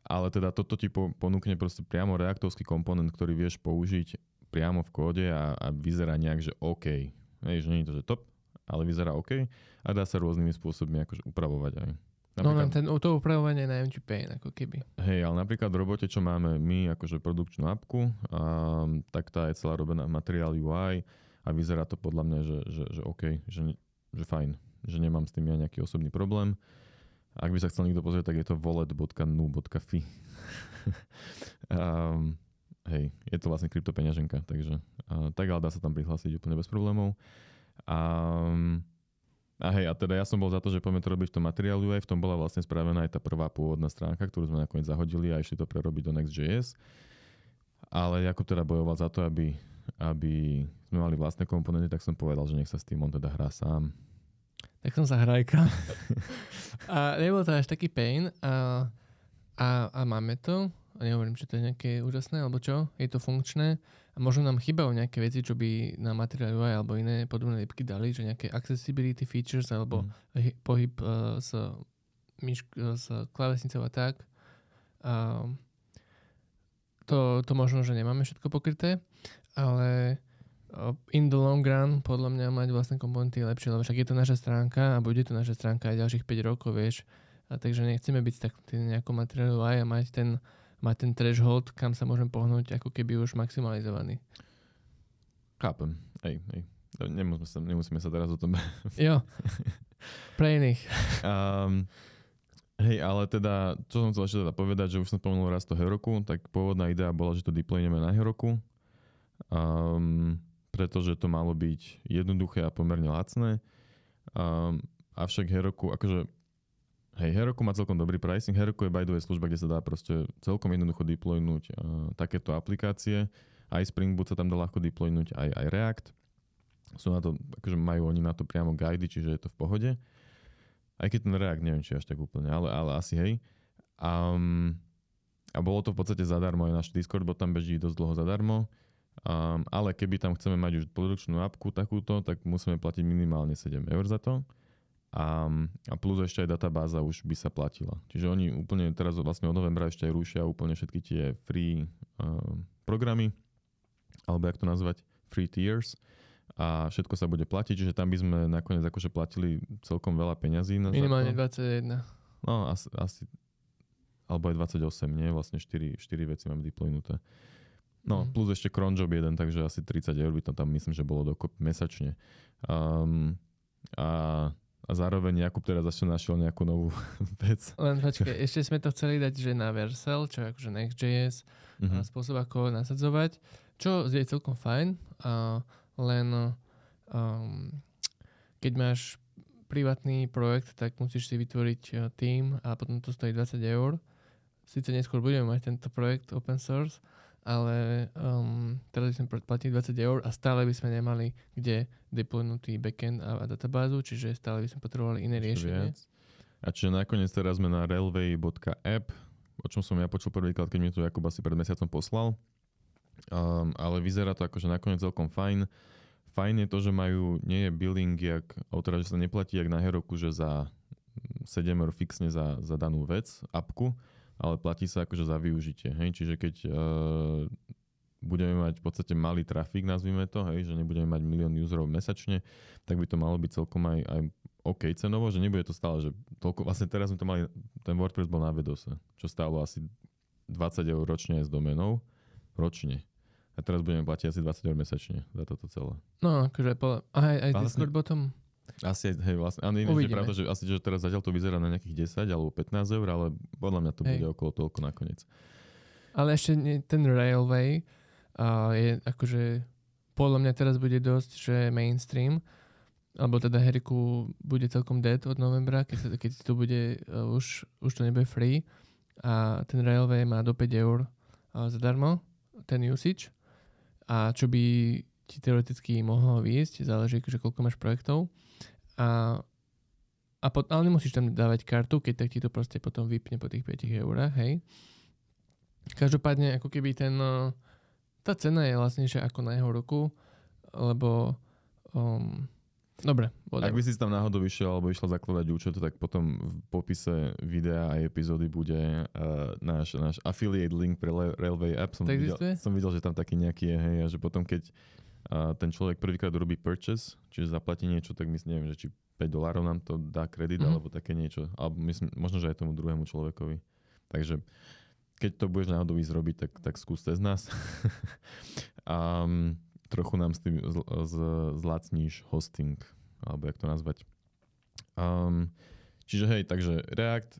Ale teda toto ti ponúkne proste priamo reaktovský komponent, ktorý vieš použiť priamo v kóde a vyzerá nejak, že OK. Hej, že nie je to, že top, ale vyzerá OK a dá sa rôznymi spôsobmi akože upravovať aj. Napríklad, no to upravovanie je na MTP, ako keby. Hej, ale napríklad v robote, čo máme my, akože produkčnú apku, tak tá je celá robená Material UI a vyzerá to podľa mňa, že OK, že fajn, že nemám s tým ja nejaký osobný problém. Ak by sa chcel niekto pozrieť, tak je to wallet.nu.fi. Hej, je to vlastne kryptopeňaženka, takže tak, ale dá sa tam prihlásiť úplne bez problémov. A hej, a teda ja som bol za to, že poďme to robiť v tom materiálu, aj v tom bola vlastne spravená aj tá prvá pôvodná stránka, ktorú sme nakoniec zahodili a išli to prerobiť do Next.js. Ale Jakub teda bojoval za to, aby sme mali vlastné komponenty, tak som povedal, že nech sa s tým on teda hrá sám. Tak som sa hrajkal. A nebol to až taký pain a máme to. A nehovorím, že to je nejaké úžasné, alebo čo? Je to funkčné. A možno nám chýbajú nejaké veci, čo by na Material UI alebo iné podobné lípky dali, že nejaké accessibility features alebo pohyb s klávesnicou a tak. to možno, že nemáme všetko pokryté, ale in the long run, podľa mňa mať vlastné komponenty je lepšie, lebo však je to naša stránka a bude to naša stránka aj ďalších 5 rokov, vieš. A takže nechceme byť tak nejakou materiálu aj a mať ten threshold, kam sa môžem pohnúť, ako keby už maximalizovaný. Chápem. Hej. Nemusíme sa teraz o tom... Jo. Pre iných. Ale teda, čo som chcel ešte teda povedať, že už som spomenul raz to Heroku, tak pôvodná idea bola, že to deployneme na Heroku. Pretože to malo byť jednoduché a pomerne lacné. Avšak Heroku, Heroku má celkom dobrý pricing. Heroku je by the way služba, kde sa dá proste celkom jednoducho deploynúť takéto aplikácie. Aj Spring Boot sa tam dá ľahko deploynúť, aj React. Sú na to, majú oni na to priamo guidy, čiže je to v pohode. Aj keď ten React neviem, či až tak úplne, ale asi hej. A bolo to v podstate zadarmo. Aj náš Discord bot tam beží dosť dlho zadarmo. Ale keby tam chceme mať už produkčnú appku takúto, tak musíme platiť minimálne 7 eur za to. A plus ešte aj databáza už by sa platila. Čiže oni úplne teraz vlastne od novembra ešte aj rušia úplne všetky tie free programy, alebo jak to nazvať, free tiers. A všetko sa bude platiť, čiže tam by sme nakoniec platili celkom veľa peňazí. Minimálne 21. No, asi alebo aj 28, nie? Vlastne 4 veci mám deploynuté. No, plus ešte cronjob jeden, takže asi 30 eur by tam myslím, že bolo dokop mesačne. A zároveň Jakub teraz našiel nejakú novú vec. Len počkaj, ešte sme to chceli dať, že na Vercel, čo je Next.js, spôsob ako nasadzovať, čo je celkom fajn, len keď máš privátny projekt, tak musíš si vytvoriť tým a potom to stojí 20 eur. Sice neskôr budeme mať tento projekt open source, ale teraz by sme platili 20 eur a stále by sme nemali kde deploynutý backend a databázu, čiže stále by sme potrebovali iné riešenie. A čiže nakoniec teraz sme na railway.app, o čom som ja počul prvýkrát, keď mi to Jakub asi pred mesiacom poslal. Ale vyzerá to nakoniec celkom fajn. Fajn je to, že nie je billing, že sa neplatí jak na Heroku, že za 7 eur fixne za danú vec, appku, ale platí sa za využitie. Hej? Čiže keď budeme mať v podstate malý trafik, nazvime to, hej? Že nebudeme mať 1 000 000 userov mesačne, tak by to malo byť celkom aj OK cenovo, že nebude to stále, že toľko, vlastne teraz sme to mali, ten WordPress bol na vedose, čo stálo asi 20 eur ročne s doménou, ročne. A teraz budeme platiť asi 20 eur mesačne za toto celé. No, aj Discord potom... Asi, hej, vlastne. Áno, iné, že pravda, že asi, že teraz zatiaľ to vyzerá na nejakých 10 alebo 15 eur, ale podľa mňa to bude okolo toľko nakoniec. Ale ešte ten Railway je podľa mňa teraz bude dosť, že mainstream, alebo teda Heroku bude celkom dead od novembra, keď to bude, už to nebude free. A ten Railway má do 5 eur zadarmo, ten usage. A čo by ti teoreticky mohlo výjsť, záleží, koľko máš projektov. Ale nemusíš tam dávať kartu, keď tak ti to proste potom vypne po tých 5 eurách, hej. Každopádne, tá cena je vlastnejšia ako na jeho roku, lebo dobre. Ak by si tam náhodou vyšiel alebo išla zakladať účet, tak potom v popise videa a epizódy bude náš affiliate link pre Railway app. Som videl, že tam taký nejaký je, hej, a že potom keď ten človek prvýkrát robí purchase, čiže zaplatí niečo, tak myslím, neviem, že či $5 nám to dá kredit, alebo také niečo. Alebo myslím, možno, že aj tomu druhému človekovi. Takže keď to budeš náhodou ísť robiť, tak skúste z nás. Trochu nám s tým zlacníš hosting, alebo jak to nazvať. Čiže hej, takže React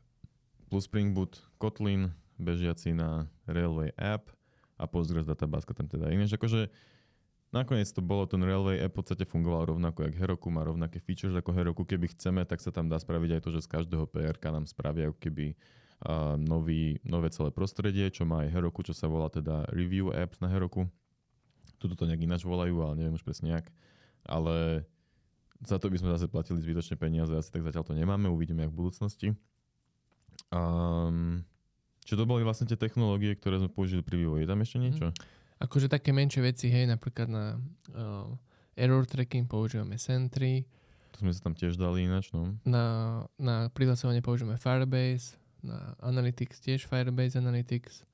plus Spring Boot Kotlin bežiaci na Railway app a Postgres databáska tam teda. Inéč nakoniec to bolo, ten Railway app v podstate fungoval rovnako jak Heroku, má rovnaké features ako Heroku. Keby chceme, tak sa tam dá spraviť aj to, že z každého PR-ka nám spravia keby nové celé prostredie, čo má aj Heroku, čo sa volá teda Review app na Heroku. Tuto to nejak ináč volajú, ale neviem už presne jak. Ale za to by sme zase platili zbytočné peniaze, asi tak zatiaľ to nemáme, uvidíme jak v budúcnosti. Čo to boli vlastne tie technológie, ktoré sme použili pri vývoji? Je tam ešte niečo? Také menšie veci, hej, napríklad na error tracking používame Sentry. To sme sa tam tiež dali ináč, no. Na prihlasovanie používame Firebase, na Analytics tiež Firebase Analytics.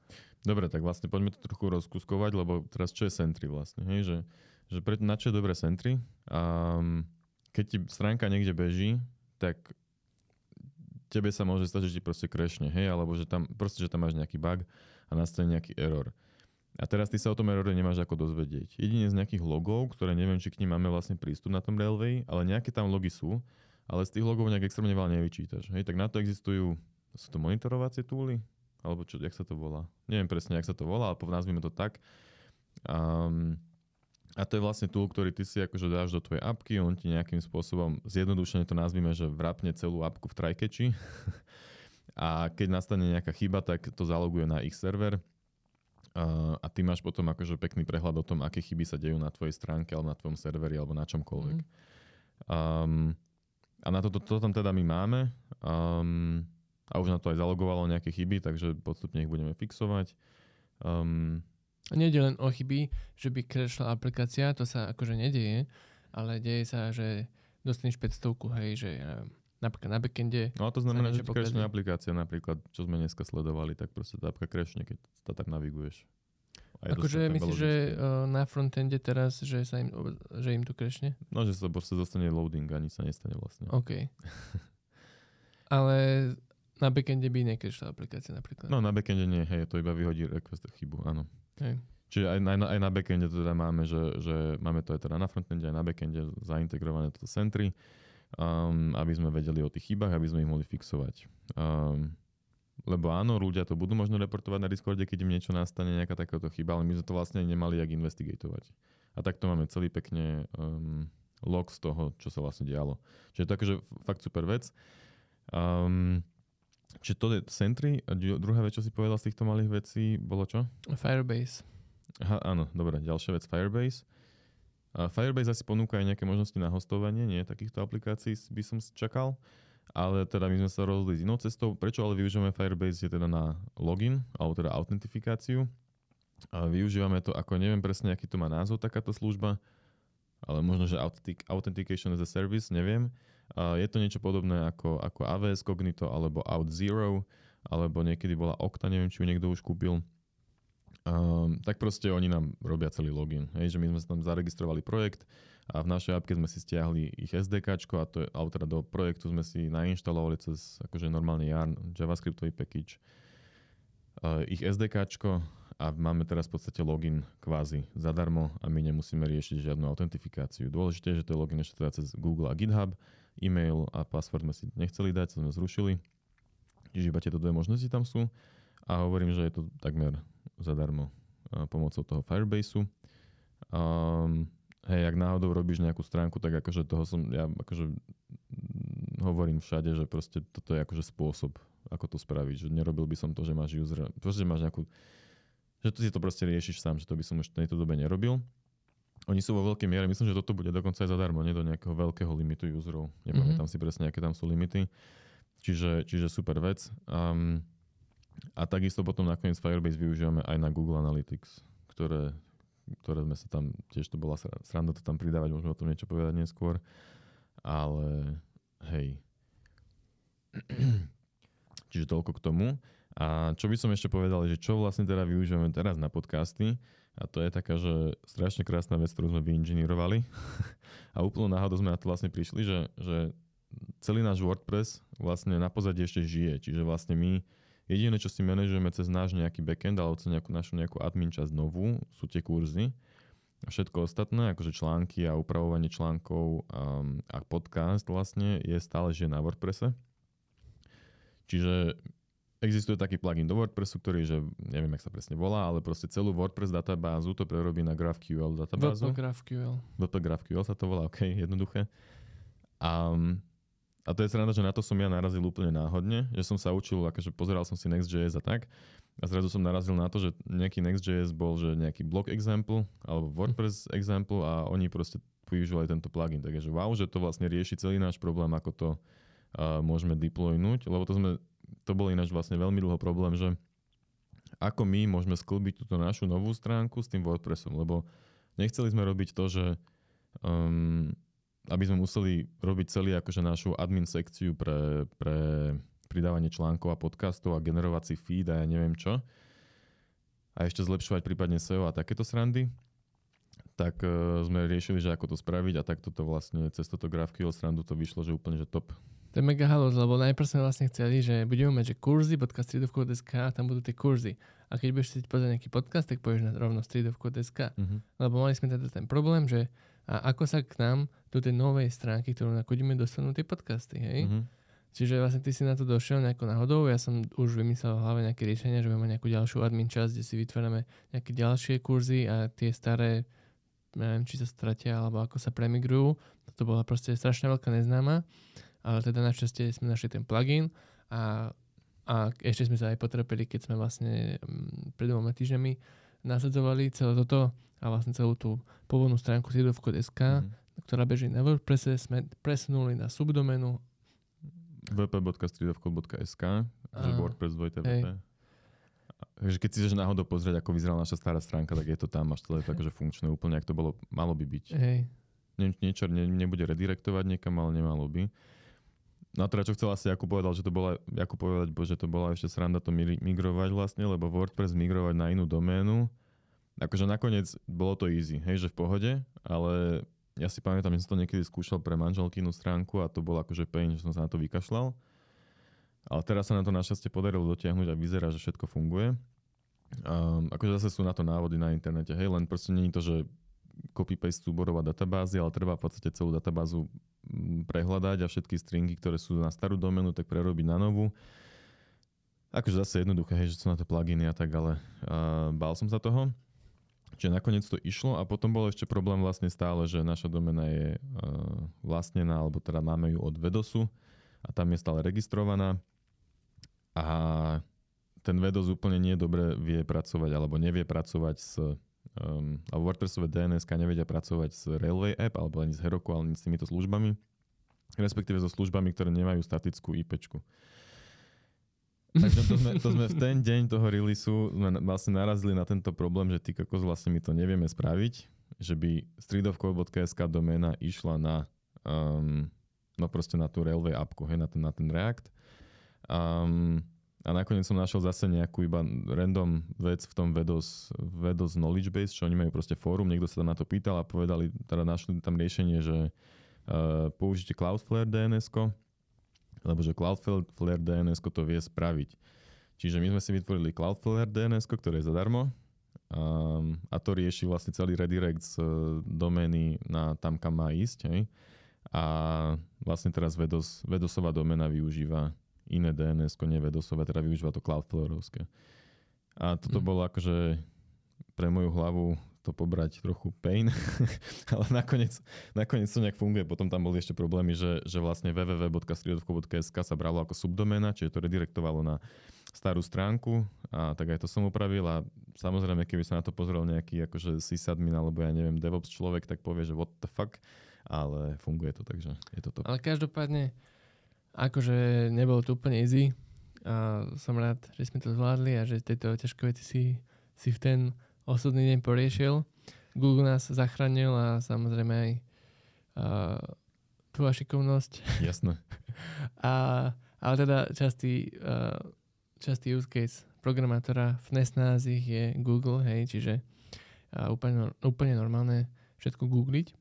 Dobre, tak vlastne poďme to trochu rozkuskovať, lebo teraz čo je Sentry vlastne, hej? Že na čo je dobré Sentry? Keď ti stránka niekde beží, tak tebe sa môže stať, že ti proste crashne, hej? Alebo že tam, proste, že tam máš nejaký bug a nastane nejaký error. A teraz ty sa o tom errore nemáš ako dozvedieť. Jedine z nejakých logov, ktoré neviem, či k nim máme vlastne prístup na tom Railway, ale nejaké tam logy sú, ale z tých logov nejak extrémne veľa nevyčítaš, hej? Tak na to existujú, sú to monitorovacie túly? Alebo čo, jak sa to volá? Neviem presne, jak sa to volá, ale nazvime to tak. A to je vlastne tool, ktorý ty si akože dáš do tvojej apky, on ti nejakým spôsobom, zjednodušene to nazvime, že vrapne celú apku v trycatchi. A keď nastane nejaká chyba, tak to zaloguje na ich server. A ty máš potom akože pekný prehľad o tom, aké chyby sa dejú na tvojej stránke, alebo na tvojom serveri, alebo na čomkoľvek. A na to tam teda my máme. A už na to aj zalogovalo nejaké chyby, takže postupne ich budeme fixovať. A nejde len o chyby, že by crashla aplikácia, to sa akože nedieje, ale deje sa, že dostaneš 500, hej, že napríklad na backende... No a to znamená, že crashne aplikácia, napríklad, čo sme dneska sledovali, tak proste tá apka crashne, keď sa tak naviguješ. Akože myslíš, že na frontende teraz, že im to crashne? No, že sa proste dostane loading a nič sa nestane vlastne. OK. Ale... Na backende by nekrešla aplikácia napríklad. No na backende nie, hej, to iba vyhodí request chybu, áno. Hej. Čiže aj na backende teda máme, že máme to aj teda na frontende, aj na backende zaintegrované toto Sentry, aby sme vedeli o tých chybách, aby sme ich mohli fixovať. Lebo áno, ľudia to budú možno reportovať na Discorde, keď im niečo nastane, nejaká takáto chyba, ale my sme to vlastne nemali jak investigatovať. A takto máme celý pekne log z toho, čo sa vlastne dialo. Čiže to akože fakt super vec. Čiže to je Sentry a druhá vec, čo si povedal z týchto malých vecí, bolo čo? Firebase. Aha, áno, dobre, ďalšia vec Firebase. A Firebase asi ponúka aj nejaké možnosti na hostovanie, nie takýchto aplikácií by som čakal, ale teda my sme sa rozhodli inou cestou. Prečo ale využívame Firebase je teda na login, alebo teda autentifikáciu. A využívame to ako, neviem presne, aký to má názov takáto služba, ale možno, že Authentication as a Service, neviem. Je to niečo podobné ako AWS, Cognito, alebo OutZero, alebo niekedy bola Okta, neviem, či ju niekto už kúpil. Tak proste oni nám robia celý login. Hej, že my sme sa tam zaregistrovali projekt a v našej appke sme si stiahli ich SDKčko a to je, alebo teda do projektu sme si nainštalovali cez akože normálny Yarn, JavaScriptový package, ich SDKčko a máme teraz v podstate login kvázi zadarmo a my nemusíme riešiť žiadnu autentifikáciu. Dôležité je, že to je login ešte teda cez Google a GitHub, e-mail a password sme si nechceli dať, to sme zrušili. Čiže iba tieto dve možnosti tam sú a hovorím, že je to takmer zadarmo pomocou toho Firebase-u. Hej, ak náhodou robíš nejakú stránku, tak akože toho ja akože hovorím všade, že proste toto je akože spôsob, ako to spraviť. Že nerobil by som to, že máš user, proste máš nejakú že si to proste riešiš sám, že to by som už v tejto dobe nerobil. Oni sú vo veľkej miere, myslím, že toto bude dokonca aj zadarmo, nie do nejakého veľkého limitu userov. Nepamätám si presne, aké tam sú limity. Čiže super vec. A takisto potom nakoniec Firebase využívame aj na Google Analytics, ktoré sme sa tam, tiež to bola sranda to tam pridávať, môžeme o tom niečo povedať neskôr. Ale hej. Čiže toľko k tomu. A čo by som ešte povedal, že čo vlastne teda využívame teraz na podcasty a to je taká, že strašne krásna vec, ktorú sme vyinžinírovali a úplne náhodou sme na to vlastne prišli, že celý náš WordPress vlastne na pozadí ešte žije, čiže vlastne my jediné, čo si manažujeme cez náš nejaký backend alebo cez našu nejakú admin časť novú sú tie kurzy a všetko ostatné, akože články a upravovanie článkov a podcast vlastne je stále žije na WordPresse. Čiže existuje taký plugin do WordPressu, ktorý, že neviem, jak sa presne volá, ale proste celú WordPress databázu to prerobí na GraphQL databázu. WP GraphQL sa to volá, OK, jednoduché. A to je sranda, že na to som ja narazil úplne náhodne, že som sa učil, akože pozeral som si Next.js a tak a zrazu som narazil na to, že nejaký Next.js bol, že nejaký blog example alebo WordPress example a oni proste využívali tento plugin. Takže wow, že to vlastne rieši celý náš problém, ako to môžeme deploynúť, lebo to bol ináč vlastne veľmi dlho problém, že ako my môžeme sklbiť túto našu novú stránku s tým WordPressom, lebo nechceli sme robiť to, že aby sme museli robiť celý akože našu admin sekciu pre pridávanie článkov a podcastov a generovací feed a ja neviem čo. a ešte zlepšovať prípadne SEO a takéto srandy, tak sme riešili, že ako to spraviť a takto to vlastne cez toto GraphQL srandu to vyšlo, že úplne že top. To je mega halus, lebo najprv sme vlastne chceli, že budeme mať, že kurzy.streetofcode.sk a tam budú tie kurzy. A keď budeš chcieť pozrieť nejaký podcast, tak pôjdeš na rovno streetofcode.sk. Uh-huh. Lebo mali sme teda ten problém, že a ako sa k nám do tej novej stránky, ktorú nakodíme, dostanú tie podcasty, hej? Uh-huh. Čiže vlastne ty si na to došiel nejako náhodou, ja som už vymyslel v hlave nejaké riešenia, že budeme mať nejakú ďalšiu admin časť, kde si vytvárame nejaké ďalšie kurzy a tie staré, neviem, či sa stratia alebo ako sa premigrujú. To bola proste strašne veľká neznáma. Ale teda našťastie sme našli ten plugin a ešte sme sa aj potrpeli, keď sme vlastne pred 2 týždňami nasadzovali celé toto a vlastne celú tú pôvodnú stránku streetofcode.sk, ktorá beží na WordPresse, sme presunuli na subdomenu www.streetofcode.sk, že WordPress 2.wp. Takže keď si chceš náhodou pozrieť, ako vyzerala naša stará stránka, tak je to tam, až celé takže funkčné úplne, ak to bolo, malo by byť. Hej. Niečo nebude redirektovať niekam, ale nemalo by. No a teda, čo chcel asi Jakub povedať, že to bola ešte sranda to migrovať vlastne, lebo WordPress migrovať na inú doménu. Akože nakoniec bolo to easy, hej, že v pohode, ale ja si pamätám, že som to niekedy skúšal pre manželkinu stránku a to bolo akože pain, že som sa na to vykašľal. Ale teraz sa na to našťastie podarilo dotiahnuť a vyzerá, že všetko funguje. Akože zase sú na to návody na internete, hej, len proste nie je to, že copy-paste súborová databázy, ale treba v podstate celú databázu prehľadať a všetky stringy, ktoré sú na starú doménu, tak prerobiť na novú. Akože zase jednoduché, hej, že sú na to pluginy a tak, ale bál som sa toho. Čiže nakoniec to išlo a potom bol ešte problém vlastne stále, že naša doména je vlastnená, alebo teda máme ju od Vedosu a tam je stále registrovaná a ten Vedos úplne nie dobre vie pracovať, alebo nevie pracovať s a WordPressové DNS-ka nevedia pracovať s Railway app, alebo ani s Heroku, ale ani s týmito službami, respektíve so službami, ktoré nemajú statickú IP-čku. Takže to sme v ten deň toho releaseu vlastne narazili na tento problém, že vlastne my to nevieme spraviť, že by streetofcode.sk doména išla na no proste na tú Railway appku, hej, na ten React. A nakoniec som našiel zase nejakú iba random vec v tom Vedos knowledge base, čo oni majú proste fórum, niekto sa tam na to pýtal a povedali, teda našli tam riešenie, že použite Cloudflare DNS-ko, lebo že Cloudflare DNS-ko to vie spraviť. Čiže my sme si vytvorili Cloudflare DNS-ko, ktoré je zadarmo a to rieši vlastne celý redirect z domény na tam, kam má ísť. Hej? A vlastne teraz Vedosová doména využíva iné DNS-ko, nevedosové, teda využíva to Cloudflareovské. A toto bolo akože pre moju hlavu to pobrať trochu pain, ale nakoniec to nejak funguje. Potom tam boli ešte problémy, že vlastne www.streetofcode.sk sa bralo ako subdoména, čiže to redirektovalo na starú stránku a tak aj to som upravil a samozrejme, keby sa na to pozrel nejaký akože sysadmin alebo ja neviem DevOps človek, tak povie, že what the fuck, ale funguje to, takže je to top. Ale každopádne akože nebolo to úplne easy a som rád, že sme to zvládli a že tieto ťažké veci si v ten osobný deň poriešil. Google nás zachránil a samozrejme aj tvoja šikovnosť. Jasné. Ale teda častý use case programátora v nesnázich je Google, hej, čiže úplne normálne všetko googliť.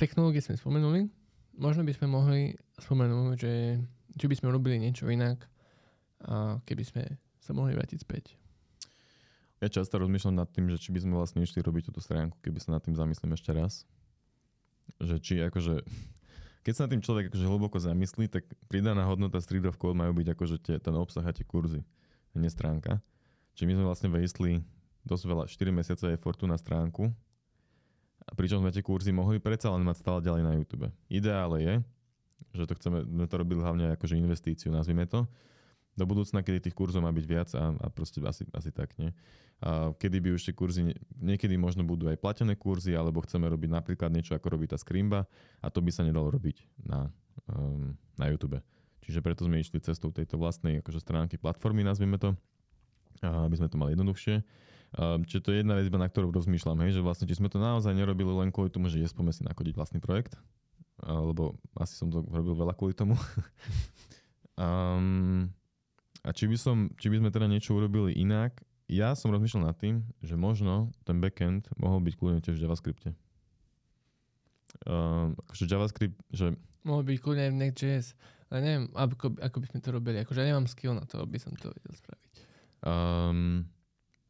Technológie sme spomenuli. Možno by sme mohli spomenúť, že či by sme robili niečo inak, keby sme sa mohli vrátiť späť. Ja často rozmýšľam nad tým, že či by sme vlastne išli robiť túto stránku, keby sa nad tým zamyslím ešte raz. Že či akože, keď sa nad tým človek akože hlboko zamyslí, tak pridaná hodnota Street of Code majú byť akože ten obsah a tie kurzy, nie stránka. Čiže my sme vlastne vejsli dosť veľa, 4 mesiace efortu na stránku, a pričom sme tie kurzy mohli predsa len mať stále ďalej na YouTube. Ideál je, že to chceme to robiť hlavne akože investíciu, nazvime to. Do budúcna, kedy tých kurzov má byť viac a proste asi tak, nie? A kedy by už tie kurzy, niekedy možno budú aj platené kurzy, alebo chceme robiť napríklad niečo, ako robí tá Scrimba a to by sa nedalo robiť na YouTube. Čiže preto sme išli cestou tejto vlastnej akože stránky platformy, nazvime to, aby sme to mali jednoduchšie. Čiže to je jedna vec, na ktorú rozmýšľam, hej, že vlastne, či sme to naozaj nerobili len kvôli tomu, že nespome si nakodiť vlastný projekt, lebo asi som to robil veľa kvôli tomu. A či by sme teda niečo urobili inak, ja som rozmýšľal nad tým, že možno ten backend mohol byť kľudne tiež v JavaScripte. Akože JavaScript, že... Mohol byť kľudne aj v Next.js. Ale neviem, ako by sme to robili. Akože ja nemám skill na to, aby som to vedel spraviť.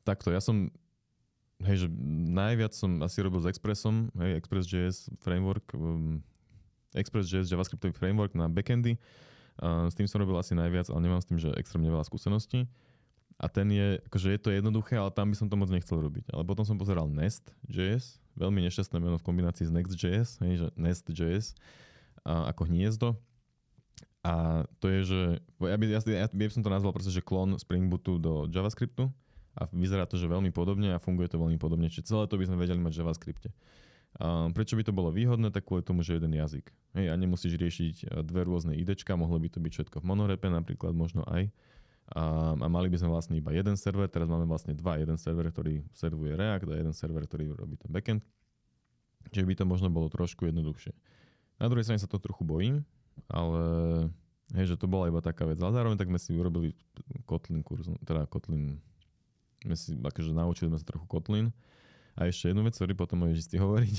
Takto, ja som... Hej, že najviac som asi robil s Expressom, hej, Express.js framework, Express.js JavaScriptový framework na backendy. S tým som robil asi najviac, ale nemám s tým, že extrémne veľa skúseností. A ten je, akože je to jednoduché, ale tam by som to moc nechcel robiť. Ale potom som pozeral Nest.js, veľmi nešťastné meno v kombinácii s Next.js, hej, že Nest.js ako hniezdo. A to je, že ja by som to nazval proste, že klon Spring Bootu do JavaScriptu a vyzerá to, že veľmi podobne a funguje to veľmi podobne. Čiže celé to by sme vedeli mať v JavaScripte. Prečo by to bolo výhodné? Tak kvôli tomu, že jeden jazyk. Hej, a nemusíš riešiť dve rôzne idečka, mohlo by to byť všetko v monorepe, napríklad možno aj. A mali by sme vlastne iba jeden server, teraz máme vlastne dva. Jeden server, ktorý servuje React a jeden server, ktorý robí ten backend. Čiže by to možno bolo trošku jednoduchšie. Na druhej strane sa to trochu bojím, ale hej, že to bola iba taká vec. A zároveň tak sme si urobili Kotlin kurz, teda Kotlin, akože naučili sme sa trochu Kotlin. A ešte jednu vec, ktorý potom môžeš si hovoriť.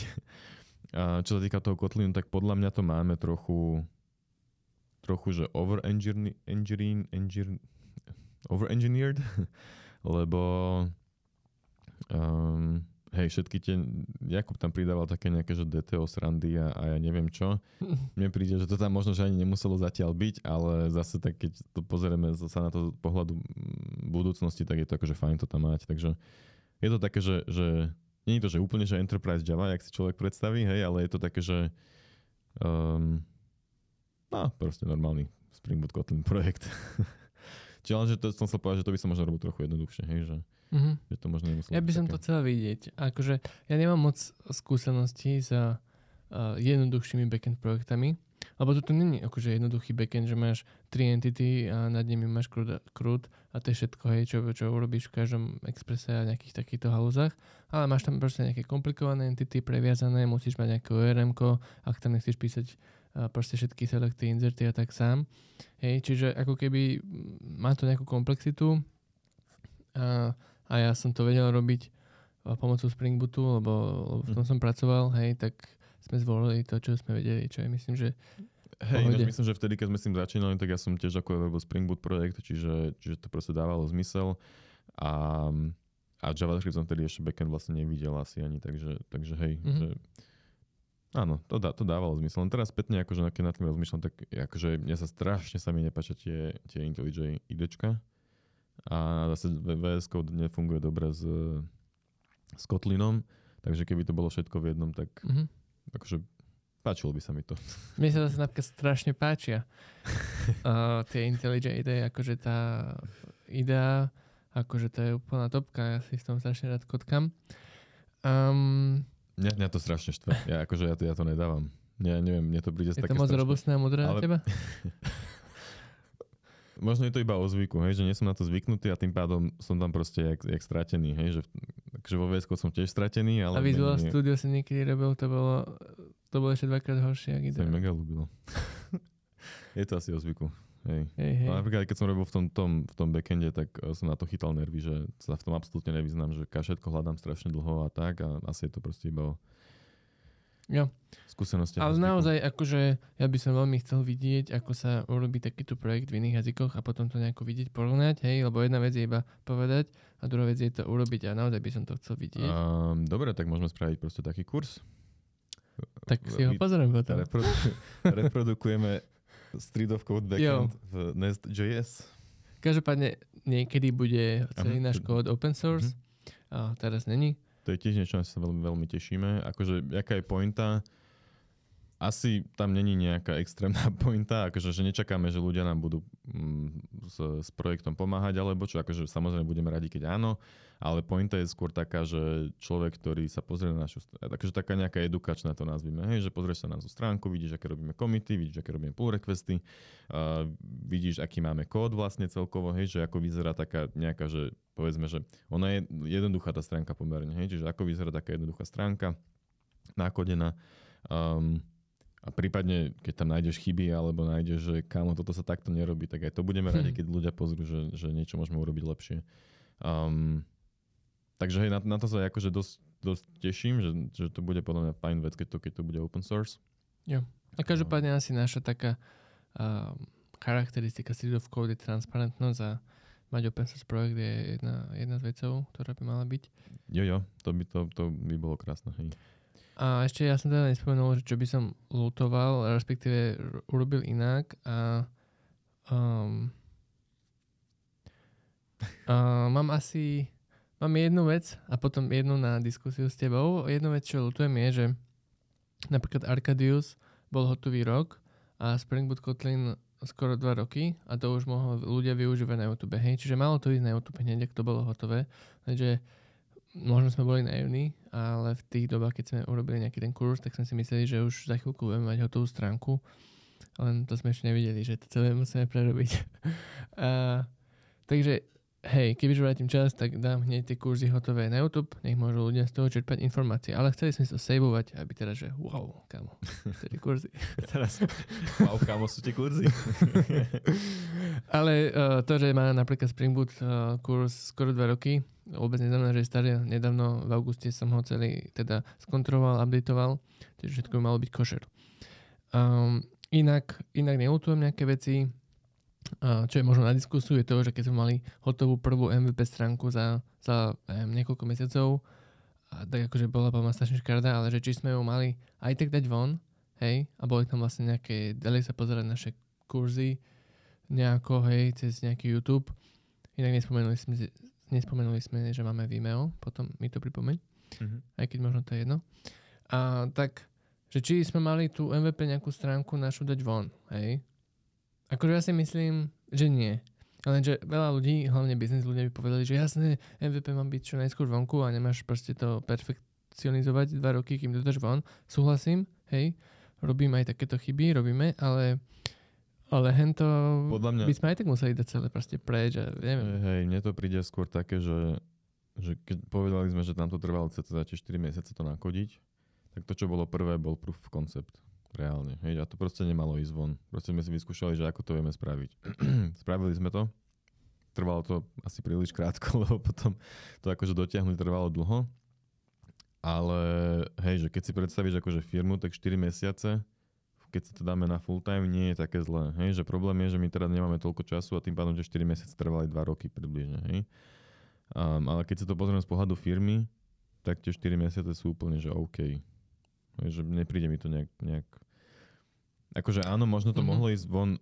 A čo sa týka toho Kotlinu, tak podľa mňa to máme trochu že over-engineered, lebo hej, všetky tie, Jakub tam pridával také nejaké, že DTO srandy a ja neviem čo. Mne príde, že to tam možno, že ani nemuselo zatiaľ byť, ale zase tak, keď to pozrieme sa na to z pohľadu budúcnosti, tak je to akože fajn to tam mať. Takže je to také, že nie je to, že úplne, že Enterprise Java, jak si človek predstaví, hej, ale je to také, že proste normálny Spring Boot Kotlin projekt. Čiže ale, že to som chcel povedať, že to by som možno robil trochu jednoduchšie, hej, že, že to možno nemusel. Ja by som to chcel vidieť. Akože ja nemám moc skúseností za jednoduchšími backend projektami, lebo toto nie je akože jednoduchý backend, že máš 3 entity a nad nimi máš CRUD a to je všetko, hej, čo urobíš v každom expresse a nejakých takýchto halúzach, ale máš tam proste nejaké komplikované entity previazané, musíš mať nejaké ORM-ko, ak tam nechceš písať proste všetky selecty, inserty a tak sám. Hej, čiže ako keby má to nejakú komplexitu a ja som to vedel robiť pomocou Spring Bootu, lebo v tom som pracoval, hej, tak sme zvolili to, čo sme vedeli, čo je, myslím, že hej, myslím, že vtedy, keď sme s tým začínali, tak ja som tiež ako robil Spring Boot projekt, čiže to proste dávalo zmysel a JavaScript som vtedy ešte backend vlastne nevidel asi ani, takže hej, že áno, to dávalo zmysel. Len teraz spätne, akože na tým rozmýšľam, tak akože mňa sa strašne sami nepáčia tie IntelliJ idečka. A zase VS Code nefunguje dobre s Kotlinom, takže keby to bolo všetko v jednom, tak akože páčilo by sa mi to. Mne sa zase napríklad strašne páčia tie IntelliJ idei, akože tá idea, akože to je úplná topka, ja si s tom strašne rád kotkám. Mňa to strašne štve. Ja to nedávam. Ja neviem, mne to príde je také strašné. Je to moc robustné a mudré na teba? Možno je to iba o zvyku, hej, že nie som na to zvyknutý a tým pádom som tam proste jak stratený. Hej, že, takže vo VS Code som tiež stratený. Ale a Visual Studio som niekedy robil, to bolo ešte dvakrát horšie. To mi mega ľúbilo. Je to asi o zvyku. Hej. No, napríklad, keď som robil v tom backende, tak som na to chytal nervy, že sa v tom absolútne nevyznám, že všetko hľadám strašne dlho a tak a asi je to proste iba o skúsenosti. Ale naozaj, akože ja by som veľmi chcel vidieť, ako sa urobí takýto projekt v iných jazykoch a potom to nejako vidieť, porovnať, hej, lebo jedna vec je iba povedať a druhá vec je to urobiť a naozaj by som to chcel vidieť. Dobre, tak môžeme spraviť proste taký kurz. Tak si ho pozriem potom. Reprodukujeme Street of Code backend v Nest.js. Každopádne niekedy bude celý náš kód open source a teraz není. To je tiež niečo, na čo sa veľmi, veľmi tešíme. Akože, jaká je pointa? Asi tam není nejaká extrémna pointa, akože, že nečakáme, že ľudia nám budú s projektom pomáhať, alebo čo, akože samozrejme budeme radi, keď áno, ale pointa je skôr taká, že človek, ktorý sa pozrie na našu stránku, akože taká nejaká edukačná to nazvime, hej, že pozrieš sa na našu stránku, vidíš, aké robíme komity, vidíš, aké robíme pull requesty, vidíš, aký máme kód vlastne celkovo, hej, že ako vyzerá taká nejaká, že povedzme, že ona je jednoduchá tá stránka pomerne, hej, čiže ako vyzerá taká jednoduchá stránka, nakodená, A prípadne, keď tam nájdeš chyby alebo nájdeš, že kámo, toto sa takto nerobí, tak aj to budeme radi, keď ľudia pozrú, že niečo môžeme urobiť lepšie. Takže hej, na to sa akože dosť teším, že to bude podľa mňa fajn vec, keď to bude open source. Jo. A každopádne asi naša taká charakteristika Street of Code je transparentnosť a mať open source projekt je jedna z vecov, ktorá by mala byť. Jo, to by bolo krásne. Hej. A ešte ja som teda nespomenul, že čo by som lutoval, respektíve urobil inak a mám jednu vec a potom jednu na diskusiu s tebou. Jednu vec, čo lutujem je, že napríklad Arkadius bol hotový rok a Spring Boot Kotlin skoro 2 roky a to už mohlo ľudia využívať na YouTube. Hej. Čiže malo to ísť na YouTube hneď, ak to bolo hotové. Takže možno sme boli naivní, ale v tých dobách, keď sme urobili nejaký ten kurz, tak sme si mysleli, že už za chvíľku budeme mať hotovú stránku. Len to sme ešte nevideli, že to celé musíme prerobiť. Takže, hej, kebyže vrátim čas, tak dám hneď tie kurzy hotové na YouTube, nech môžu ľudia z toho čerpať informácie. Ale chceli sme to saveovať, aby teraz, že wow, kamo, sú tie kurzy. Teraz, wow, kamo, sú tie kurzy. Ale to, že má napríklad Spring Boot kurz skoro 2 roky, vôbec neznamená, že je starý. Nedávno v auguste som ho celý teda skontroloval, updateoval, takže všetko by malo byť košer. Inak neútujem nejaké veci, čo je možno na diskusiu, je to, že keď sme mali hotovú prvú MVP stránku za niekoľko mesiacov, a tak akože bola pama strašne škarda, ale že či sme ju mali aj tak dať von, hej, a boli tam vlastne nejaké, dali sa pozerať naše kurzy nejako, hej, cez nejaký YouTube. Inak nespomenuli sme, že máme Vimeo, potom mi to pripomeň, aj keď možno to je jedno. A tak, že či sme mali tú MVP nejakú stránku našu dať von, hej. Akože ja si myslím, že nie. Lenže veľa ľudí, hlavne biznis ľudia by povedali, že jasné, MVP má byť čo najskôr vonku a nemáš proste to perfekcionizovať 2 roky, kým to dáš von. Súhlasím, hej, robím aj takéto chyby, robíme, ale hento by sme aj tak museli dať celé proste preč a neviem. Hej, mne to príde skôr také, že keď povedali sme, že tam to trvalo cca 4 mesiace to nakodiť, tak to, čo bolo prvé, bol proof of concept. Reálne. Hej, a to proste nemalo ísť von. Proste sme si vyskúšali, že ako to vieme spraviť. Spravili sme to. Trvalo to asi príliš krátko, lebo potom to akože dotiahnuť trvalo dlho. Ale hej, že keď si predstavíš akože firmu, tak 4 mesiace, keď sa to dáme na full time, nie je také zlé. Hej, že problém je, že my teraz nemáme toľko času a tým pádom, že 4 mesiace trvali 2 roky približne. Hej. Ale keď sa to pozrieme z pohľadu firmy, tak tie 4 mesiace sú úplne, že OK. Že nepríde mi to nejak... Akože áno, možno to mohlo ísť von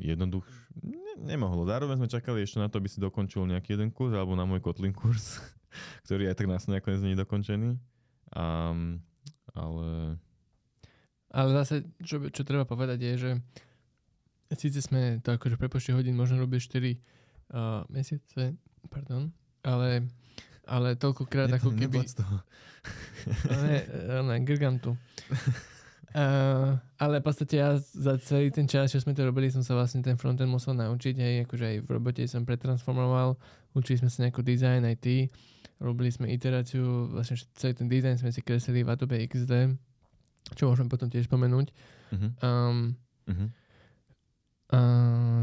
jednoduchšie. Nemohlo. Zároveň sme čakali ešte na to, aby si dokončil nejaký jeden kurz, alebo na môj Kotlin kurz, ktorý aj tak nás nakoniec nie je dokončený. Ale zase, čo treba povedať je, že síce sme to akože prepočte hodín možno robili 4 mesiace, pardon, ale toľkokrát, ako keby... Grgam tu. Ale v podstate ja za celý ten čas, čo sme to robili, som sa vlastne ten frontend musel naučiť. Hej, akože aj v robote som pretransformoval. Učili sme sa nejaký design, aj ty. Robili sme iteráciu. Vlastne celý ten design sme si kreslili v Adobe XD, čo môžeme potom tiež pomenúť.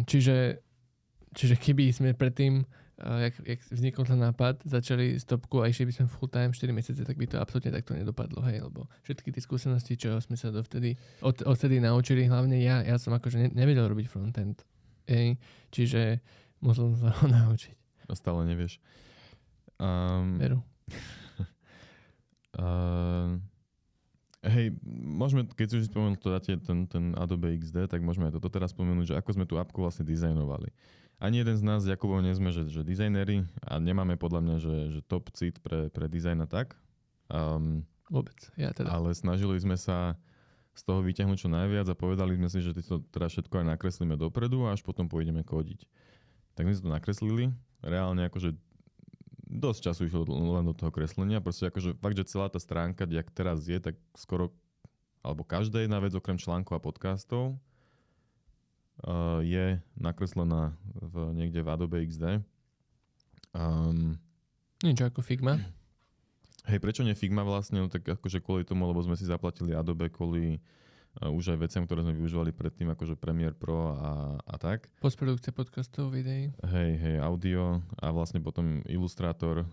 Čiže keby sme predtým... Jak vznikol ten nápad, začali stopku a išli by sme full time 4 mesiace, tak by to absolútne takto nedopadlo, hej, lebo všetky tie skúsenosti, čo sme sa odtedy naučili, hlavne ja som akože nevedel robiť frontend, hej, čiže musel som sa ho naučiť. A stále nevieš. Veru. Hej, môžeme, keď si už spomenul ten Adobe XD, tak môžeme aj toto teraz spomenúť, že ako sme tú appku vlastne dizajnovali. Ani jeden z nás s Jakubom nie sme, že dizajneri a nemáme podľa mňa, že top cit pre dizajn a tak. Vôbec, ja teda. Ale snažili sme sa z toho vyťahnuť čo najviac a povedali sme si, že to teda všetko aj nakreslíme dopredu a až potom pôjdeme kodiť. Tak my sme to nakreslili. Reálne akože dosť času išlo len do toho kreslenia. Proste akože fakt, že celá tá stránka, jak teraz je, tak skoro, alebo každá jedna vec okrem článkov a podcastov, je nakreslená niekde v Adobe XD. Niečo ako Figma? Hej, prečo nie Figma vlastne? No tak akože kvôli tomu, lebo sme si zaplatili Adobe kvôli už aj veciam, ktoré sme využívali predtým, akože Premiere Pro a tak. Postprodukcia podcastov, videí. Hej, audio a vlastne potom Illustrator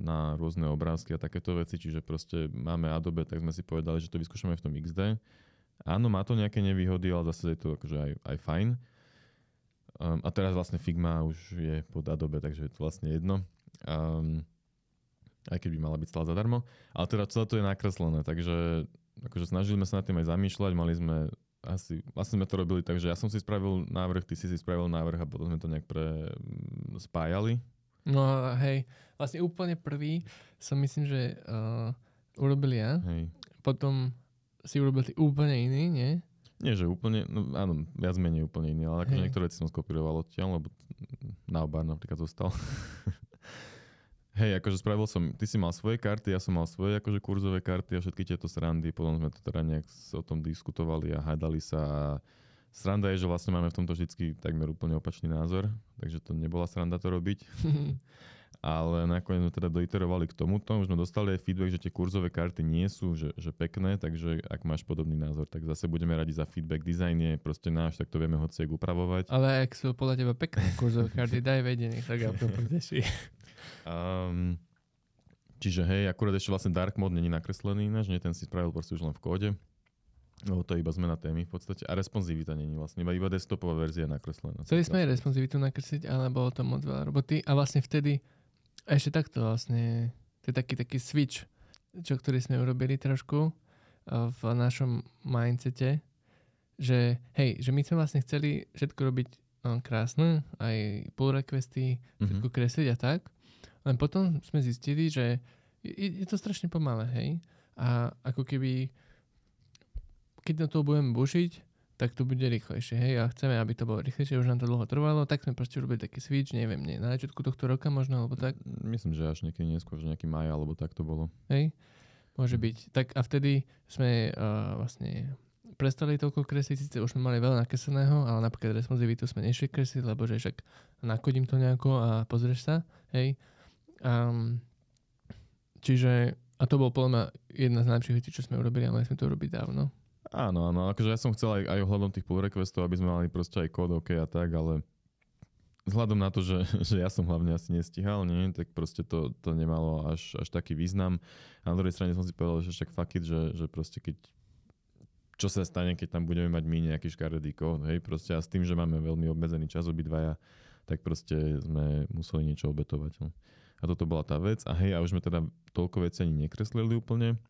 na rôzne obrázky a takéto veci, čiže proste máme Adobe, tak sme si povedali, že to vyskúšame v tom XD. Áno, má to nejaké nevýhody, ale zase je to akože aj fajn. A teraz vlastne Figma už je pod Adobe, takže je to vlastne jedno. Aj keď by mala byť stále zadarmo. Ale teda celé to je nakreslené, takže akože snažili sme sa nad tým aj zamýšľať, mali sme asi, vlastne sme to robili tak, že ja som si spravil návrh, ty si si spravil návrh a potom sme to nejak spájali. No hej, vlastne úplne prvý som myslím, že urobil ja. Hej. Potom si urobil ty úplne iný, nie? Nie, že úplne, no áno, viac menej úplne iný, ale akože niektoré veci som skopíroval odtiaľ, lebo na obár napríklad zostal. Hej, akože spravil som, ty si mal svoje karty, ja som mal svoje akože kurzové karty a všetky tieto srandy, potom sme to teda nejak o tom diskutovali a hádali sa a sranda je, že vlastne máme v tomto vždycky takmer úplne opačný názor, takže to nebola sranda to robiť. Ale nakoniec sme teda doiterovali k tomuto, už sme dostali aj feedback, že tie kurzové karty nie sú že pekné, takže ak máš podobný názor, tak zase budeme radi za feedback, dizajn je proste náš, tak to vieme hociek upravovať. Ale ak sú podľa teba pekné kurzové karty, daj vedenie, tak ja to poteší. Čiže hej, akurát ešte vlastne dark mode není nakreslený ináč, nie, ten si spravil proste už len v kóde, lebo to je iba zmena témy v podstate a responsivita není vlastne, iba desktopová verzia je nakreslená. Chceli sme aj responsivitu nakresliť, ale bolo to moc veľa roboty a vlastne vtedy ešte takto vlastne, to je taký switch, ktorý sme urobili trošku v našom mindsete, že hej, že my sme vlastne chceli všetko robiť krásne, aj pull requesty, všetko kresliť a tak. Len potom sme zistili, že je to strašne pomalé, hej. A ako keby, keď na to budeme bušiť, tak to bude rýchlejšie, hej. A chceme, aby to bolo rýchlejšie, už nám to dlho trvalo, tak sme proste urobili taký switch, neviem, nie, na začiatku tohto roka možno, alebo tak. Myslím, že až niekedy neskôr, že nejaký maj, alebo tak to bolo. Hej, môže byť. Tak a vtedy sme vlastne prestali toľko kresliť, síce už sme mali veľa nakresleného, ale napríklad responsivitu sme nešli kresliť, lebo že však nakodím to nejako a pozrieš sa, hej. Čiže, a to bol podľa mňa jedna z najlepších vecí, čo sme urobili a mali sme to urobiť dávno. Áno, akože ja som chcel aj ohľadom tých pull requestov, aby sme mali proste aj kód OK a tak, ale vzhľadom na to, že ja som hlavne asi nestíhal, nie, tak proste to nemalo až taký význam. A na druhej strane som si povedal, že však fuck it, že proste keď čo sa stane, keď tam budeme mať my nejaký škaredý kód, hej, proste a s tým, že máme veľmi obmedzený čas obidvaja, tak proste sme museli niečo obetovať. No. A toto bola tá vec. A hej, a už sme teda toľko vecí ani nekreslili úplne.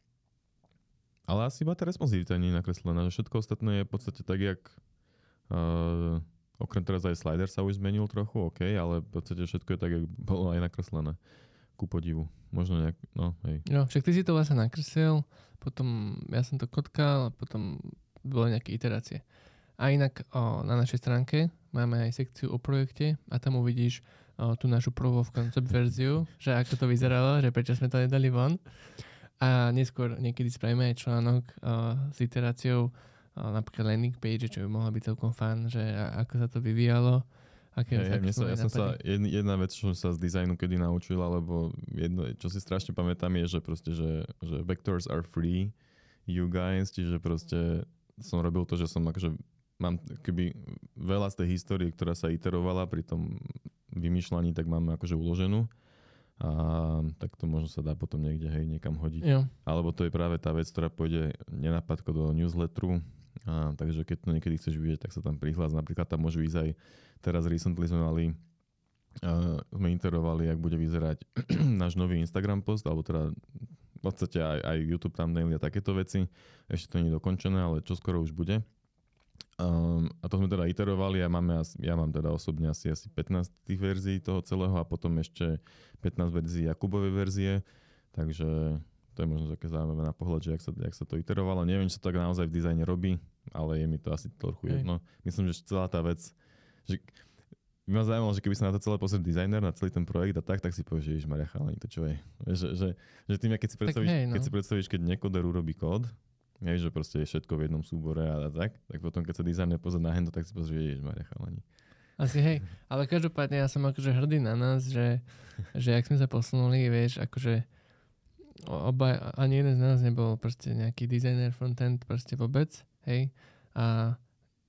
Ale asi iba tá responsivita nie je nakreslená. Všetko ostatné je v podstate tak, jak okrem teraz aj slider sa už zmenil trochu, OK, ale v podstate všetko je tak, jak bolo aj nakreslené. Ku podivu. Možno nejak, no hej. No, však ty si to vlastne nakreslil, potom ja som to kotkal a potom boli nejaké iterácie. A inak na našej stránke máme aj sekciu o projekte a tam uvidíš tú našu proof of concept verziu, že ako to vyzeralo, že prečo sme to nedali von. A neskôr niekedy spravíme aj článok s iteráciou napríklad landing page, čo by mohla byť celkom fun, že ako sa to vyvíjalo. Jedna vec, čo sa z dizajnu kedy naučila, lebo čo si strašne pamätám je, že proste, že vectors are free, you guys, čiže proste som robil to, že som akože, mám keby veľa z tej histórie, ktorá sa iterovala pri tom vymýšľaní, tak máme akože uloženú. A tak to možno sa dá potom niekde, hej, niekam hodiť. Jo. Alebo to je práve tá vec, ktorá pôjde nenápadko do newsletteru. A takže keď to niekedy chceš vidieť, tak sa tam prihlás. Napríklad tam môžu ísť aj teraz recently sme mali sme interovali, jak bude vyzerať náš nový Instagram post, alebo teda v podstate aj YouTube thumbnail a takéto veci. Ešte to nie je dokončené, ale čo skoro už bude. A to sme teda iterovali a ja mám teda osobne asi 15 tých verzií toho celého a potom ešte 15 verzií Jakubovej verzie. Takže to je možno také zaujímavé na pohľad, že jak sa to iterovalo. Neviem, čo to tak naozaj v dizajne robí, ale je mi to asi trochu jedno. Myslím, že celá tá vec, že by ma zaujímalo, že keby sa na to celé pozrieť dizajner, na celý ten projekt a tak si povieš, že ježišmaria, chalani, to čo je. Že tým, keď si predstavíš, hej, no. Keď nekoder urobí kód, hej, že proste je všetko v jednom súbore a tak potom, keď sa dizajn nepozrie na hento, tak si pozrie, že ježišmaria, chalani. Asi hej, ale každopádne ja som akože hrdý na nás, že jak sme sa posunuli, vieš, akože ani jeden z nás nebol proste nejaký designer frontend proste vôbec. hej, a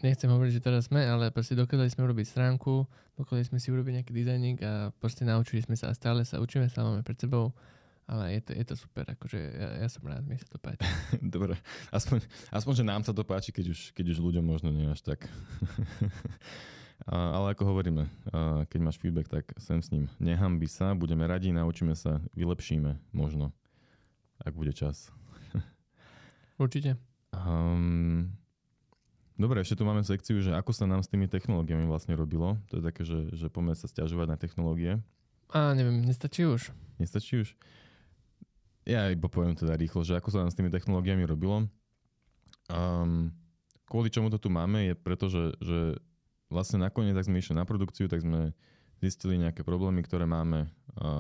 nechcem hovoriť, že teraz sme, ale proste dokázali sme urobiť stránku, dokázali sme si urobiť nejaký dizajník a proste naučili sme sa a stále sa učíme, stále máme pred sebou, ale je to super, akože ja som rád, mi sa to páči. Dobre, aspoň, že nám sa to páči, keď už ľuďom možno nie až tak. Ale ako hovoríme, keď máš feedback, tak sem s ním. Nehanbi sa, budeme radi, naučíme sa, vylepšíme možno, ak bude čas. Určite. Dobre, ešte tu máme sekciu, že ako sa nám s tými technológiami vlastne robilo. To je také, že poďme sa sťažovať na technológie. Á, neviem, nestačí už. Nestačí už? Ja iba poviem teda rýchlo, že ako sa nám s tými technológiami robilo. Kvôli čomu to tu máme je preto, že vlastne nakoniec, tak sme išli na produkciu, tak sme zistili nejaké problémy, ktoré máme.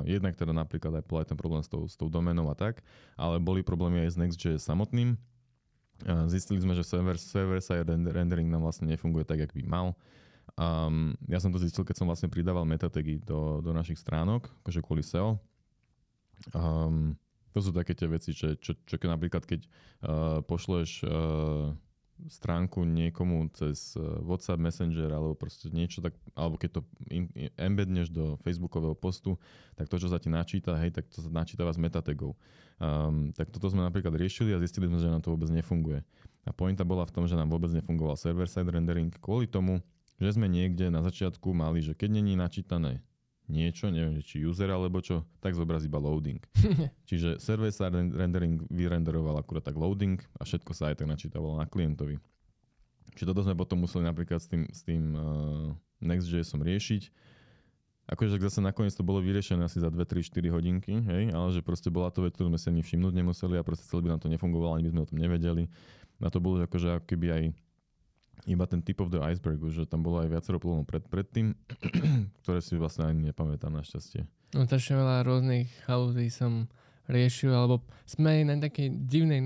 Jednak teda napríklad aj ten problém s tou doménou a tak, ale boli problémy aj s Next.js samotným. Zistili sme, že server-side rendering nám vlastne nefunguje tak, jak by mal. Ja som to zistil, keď som vlastne pridával metategy do našich stránok, akože kvôli SEO. To sú také tie veci, že čo napríklad, keď pošleš stránku niekomu cez WhatsApp, Messenger alebo proste niečo, tak, alebo keď to embedneš do facebookového postu, tak to, čo sa ti načíta, hej, tak to sa načítava z metatagov. Tak toto sme napríklad riešili a zistili sme, že nám to vôbec nefunguje. A pointa bola v tom, že nám vôbec nefungoval server-side rendering kvôli tomu, že sme niekde na začiatku mali, že keď není načítané niečo, neviem, či user alebo čo, tak zobrazí iba loading. Čiže server-side rendering vyrenderoval akurát tak loading a všetko sa aj tak načítavalo na klientovi. Čiže toto sme potom museli napríklad s tým Next.jsom riešiť. Akože zase nakoniec to bolo vyriešené asi za 2, 3, 4 hodinky, hej, ale že proste bola to vec, ktorú sme si ani všimnúť nemuseli a proste celý by nám to nefungovalo, ani by sme o tom nevedeli. A to bolo akože ako keby aj iba ten tip of the iceberg, že tam bolo aj viacero problémov predtým, ktoré si vlastne ani nepamätám našťastie. No strašne veľa rôznych halúzí som riešil, alebo sme aj na takej divnej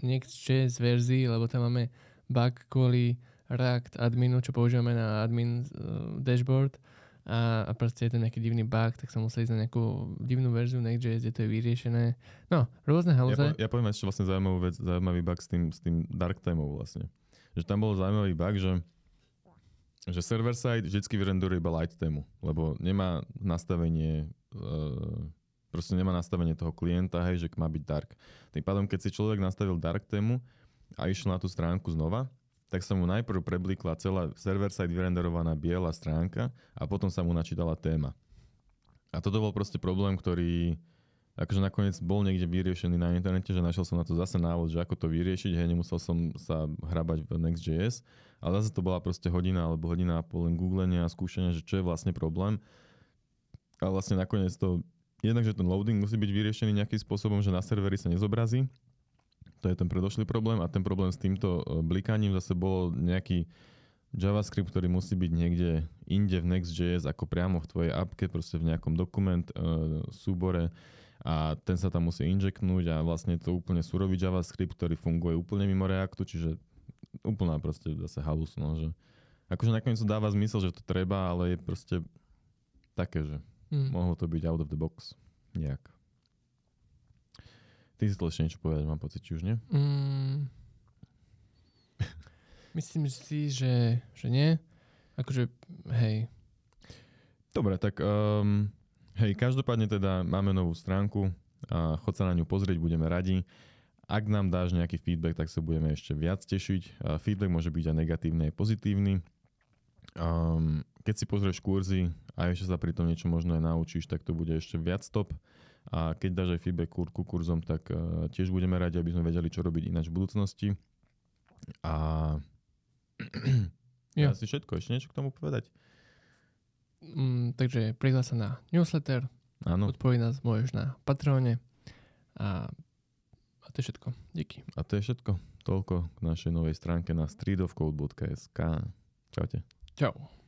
Next.js verzii, lebo tam máme bug kvôli React adminu, čo používame na admin dashboard. A proste je to nejaký divný bug, tak som musel ísť na nejakú divnú verziu Next.js, kde to je vyriešené. No, rôzne halúze. Ja poviem ešte vlastne zaujímavý bug s tým dark timeom vlastne. Že tam bol zaujímavý bug, že server side vždycky vyrenderuje iba light tému, lebo nemá nastavenie proste nemá nastavenie toho klienta, hej, že má byť dark. Tým pádom, keď si človek nastavil dark tému a išiel na tú stránku znova, tak sa mu najprv preblíkla celá server-side vyrenderovaná biela stránka a potom sa mu načítala téma. A toto bol proste problém, ktorý akože nakoniec bol niekde vyriešený na internete, že našiel som na to zase návod, že ako to vyriešiť, hej, nemusel som sa hrabať v Next.js, ale zase to bola proste hodina alebo hodina a pol len googlenia a skúšania, že čo je vlastne problém. A vlastne nakoniec to, jednak, že ten loading musí byť vyriešený nejakým spôsobom, že na serveri sa nezobrazí. To je ten predošlý problém a ten problém s týmto blikaním zase bol nejaký JavaScript, ktorý musí byť niekde inde v Next.js ako priamo v tvojej appke, proste v nejakom dokument, súbore a ten sa tam musí injectnúť a vlastne to úplne surový JavaScript, ktorý funguje úplne mimo Reactu, čiže úplná proste zase halus. No, že akože nakoniec to dáva zmysel, že to treba, ale je proste také, že mohlo to byť out of the box nejak. Ty si to ešte niečo povedať, mám pocit, či už nie? Myslím si, že nie. Akože, hej. Dobre, tak hej, každopádne teda máme novú stránku. Chod sa na ňu pozrieť, budeme radi. Ak nám dáš nejaký feedback, tak sa budeme ešte viac tešiť. Feedback môže byť aj negatívny, aj pozitívny. Keď si pozrieš kurzy a ešte sa pri tom niečo možno aj naučíš, tak to bude ešte viac top. A keď dáš aj feedback ku kurzom, tak tiež budeme radi, aby sme vedeli, čo robiť ináč v budúcnosti. A ja si všetko, ešte niečo k tomu povedať. Takže prihlás sa na newsletter, podporiť nás môžeš na Patreone a to je všetko. Díky. A to je všetko. Toľko k našej novej stránke na streetofcode.sk. Čaute. Čau.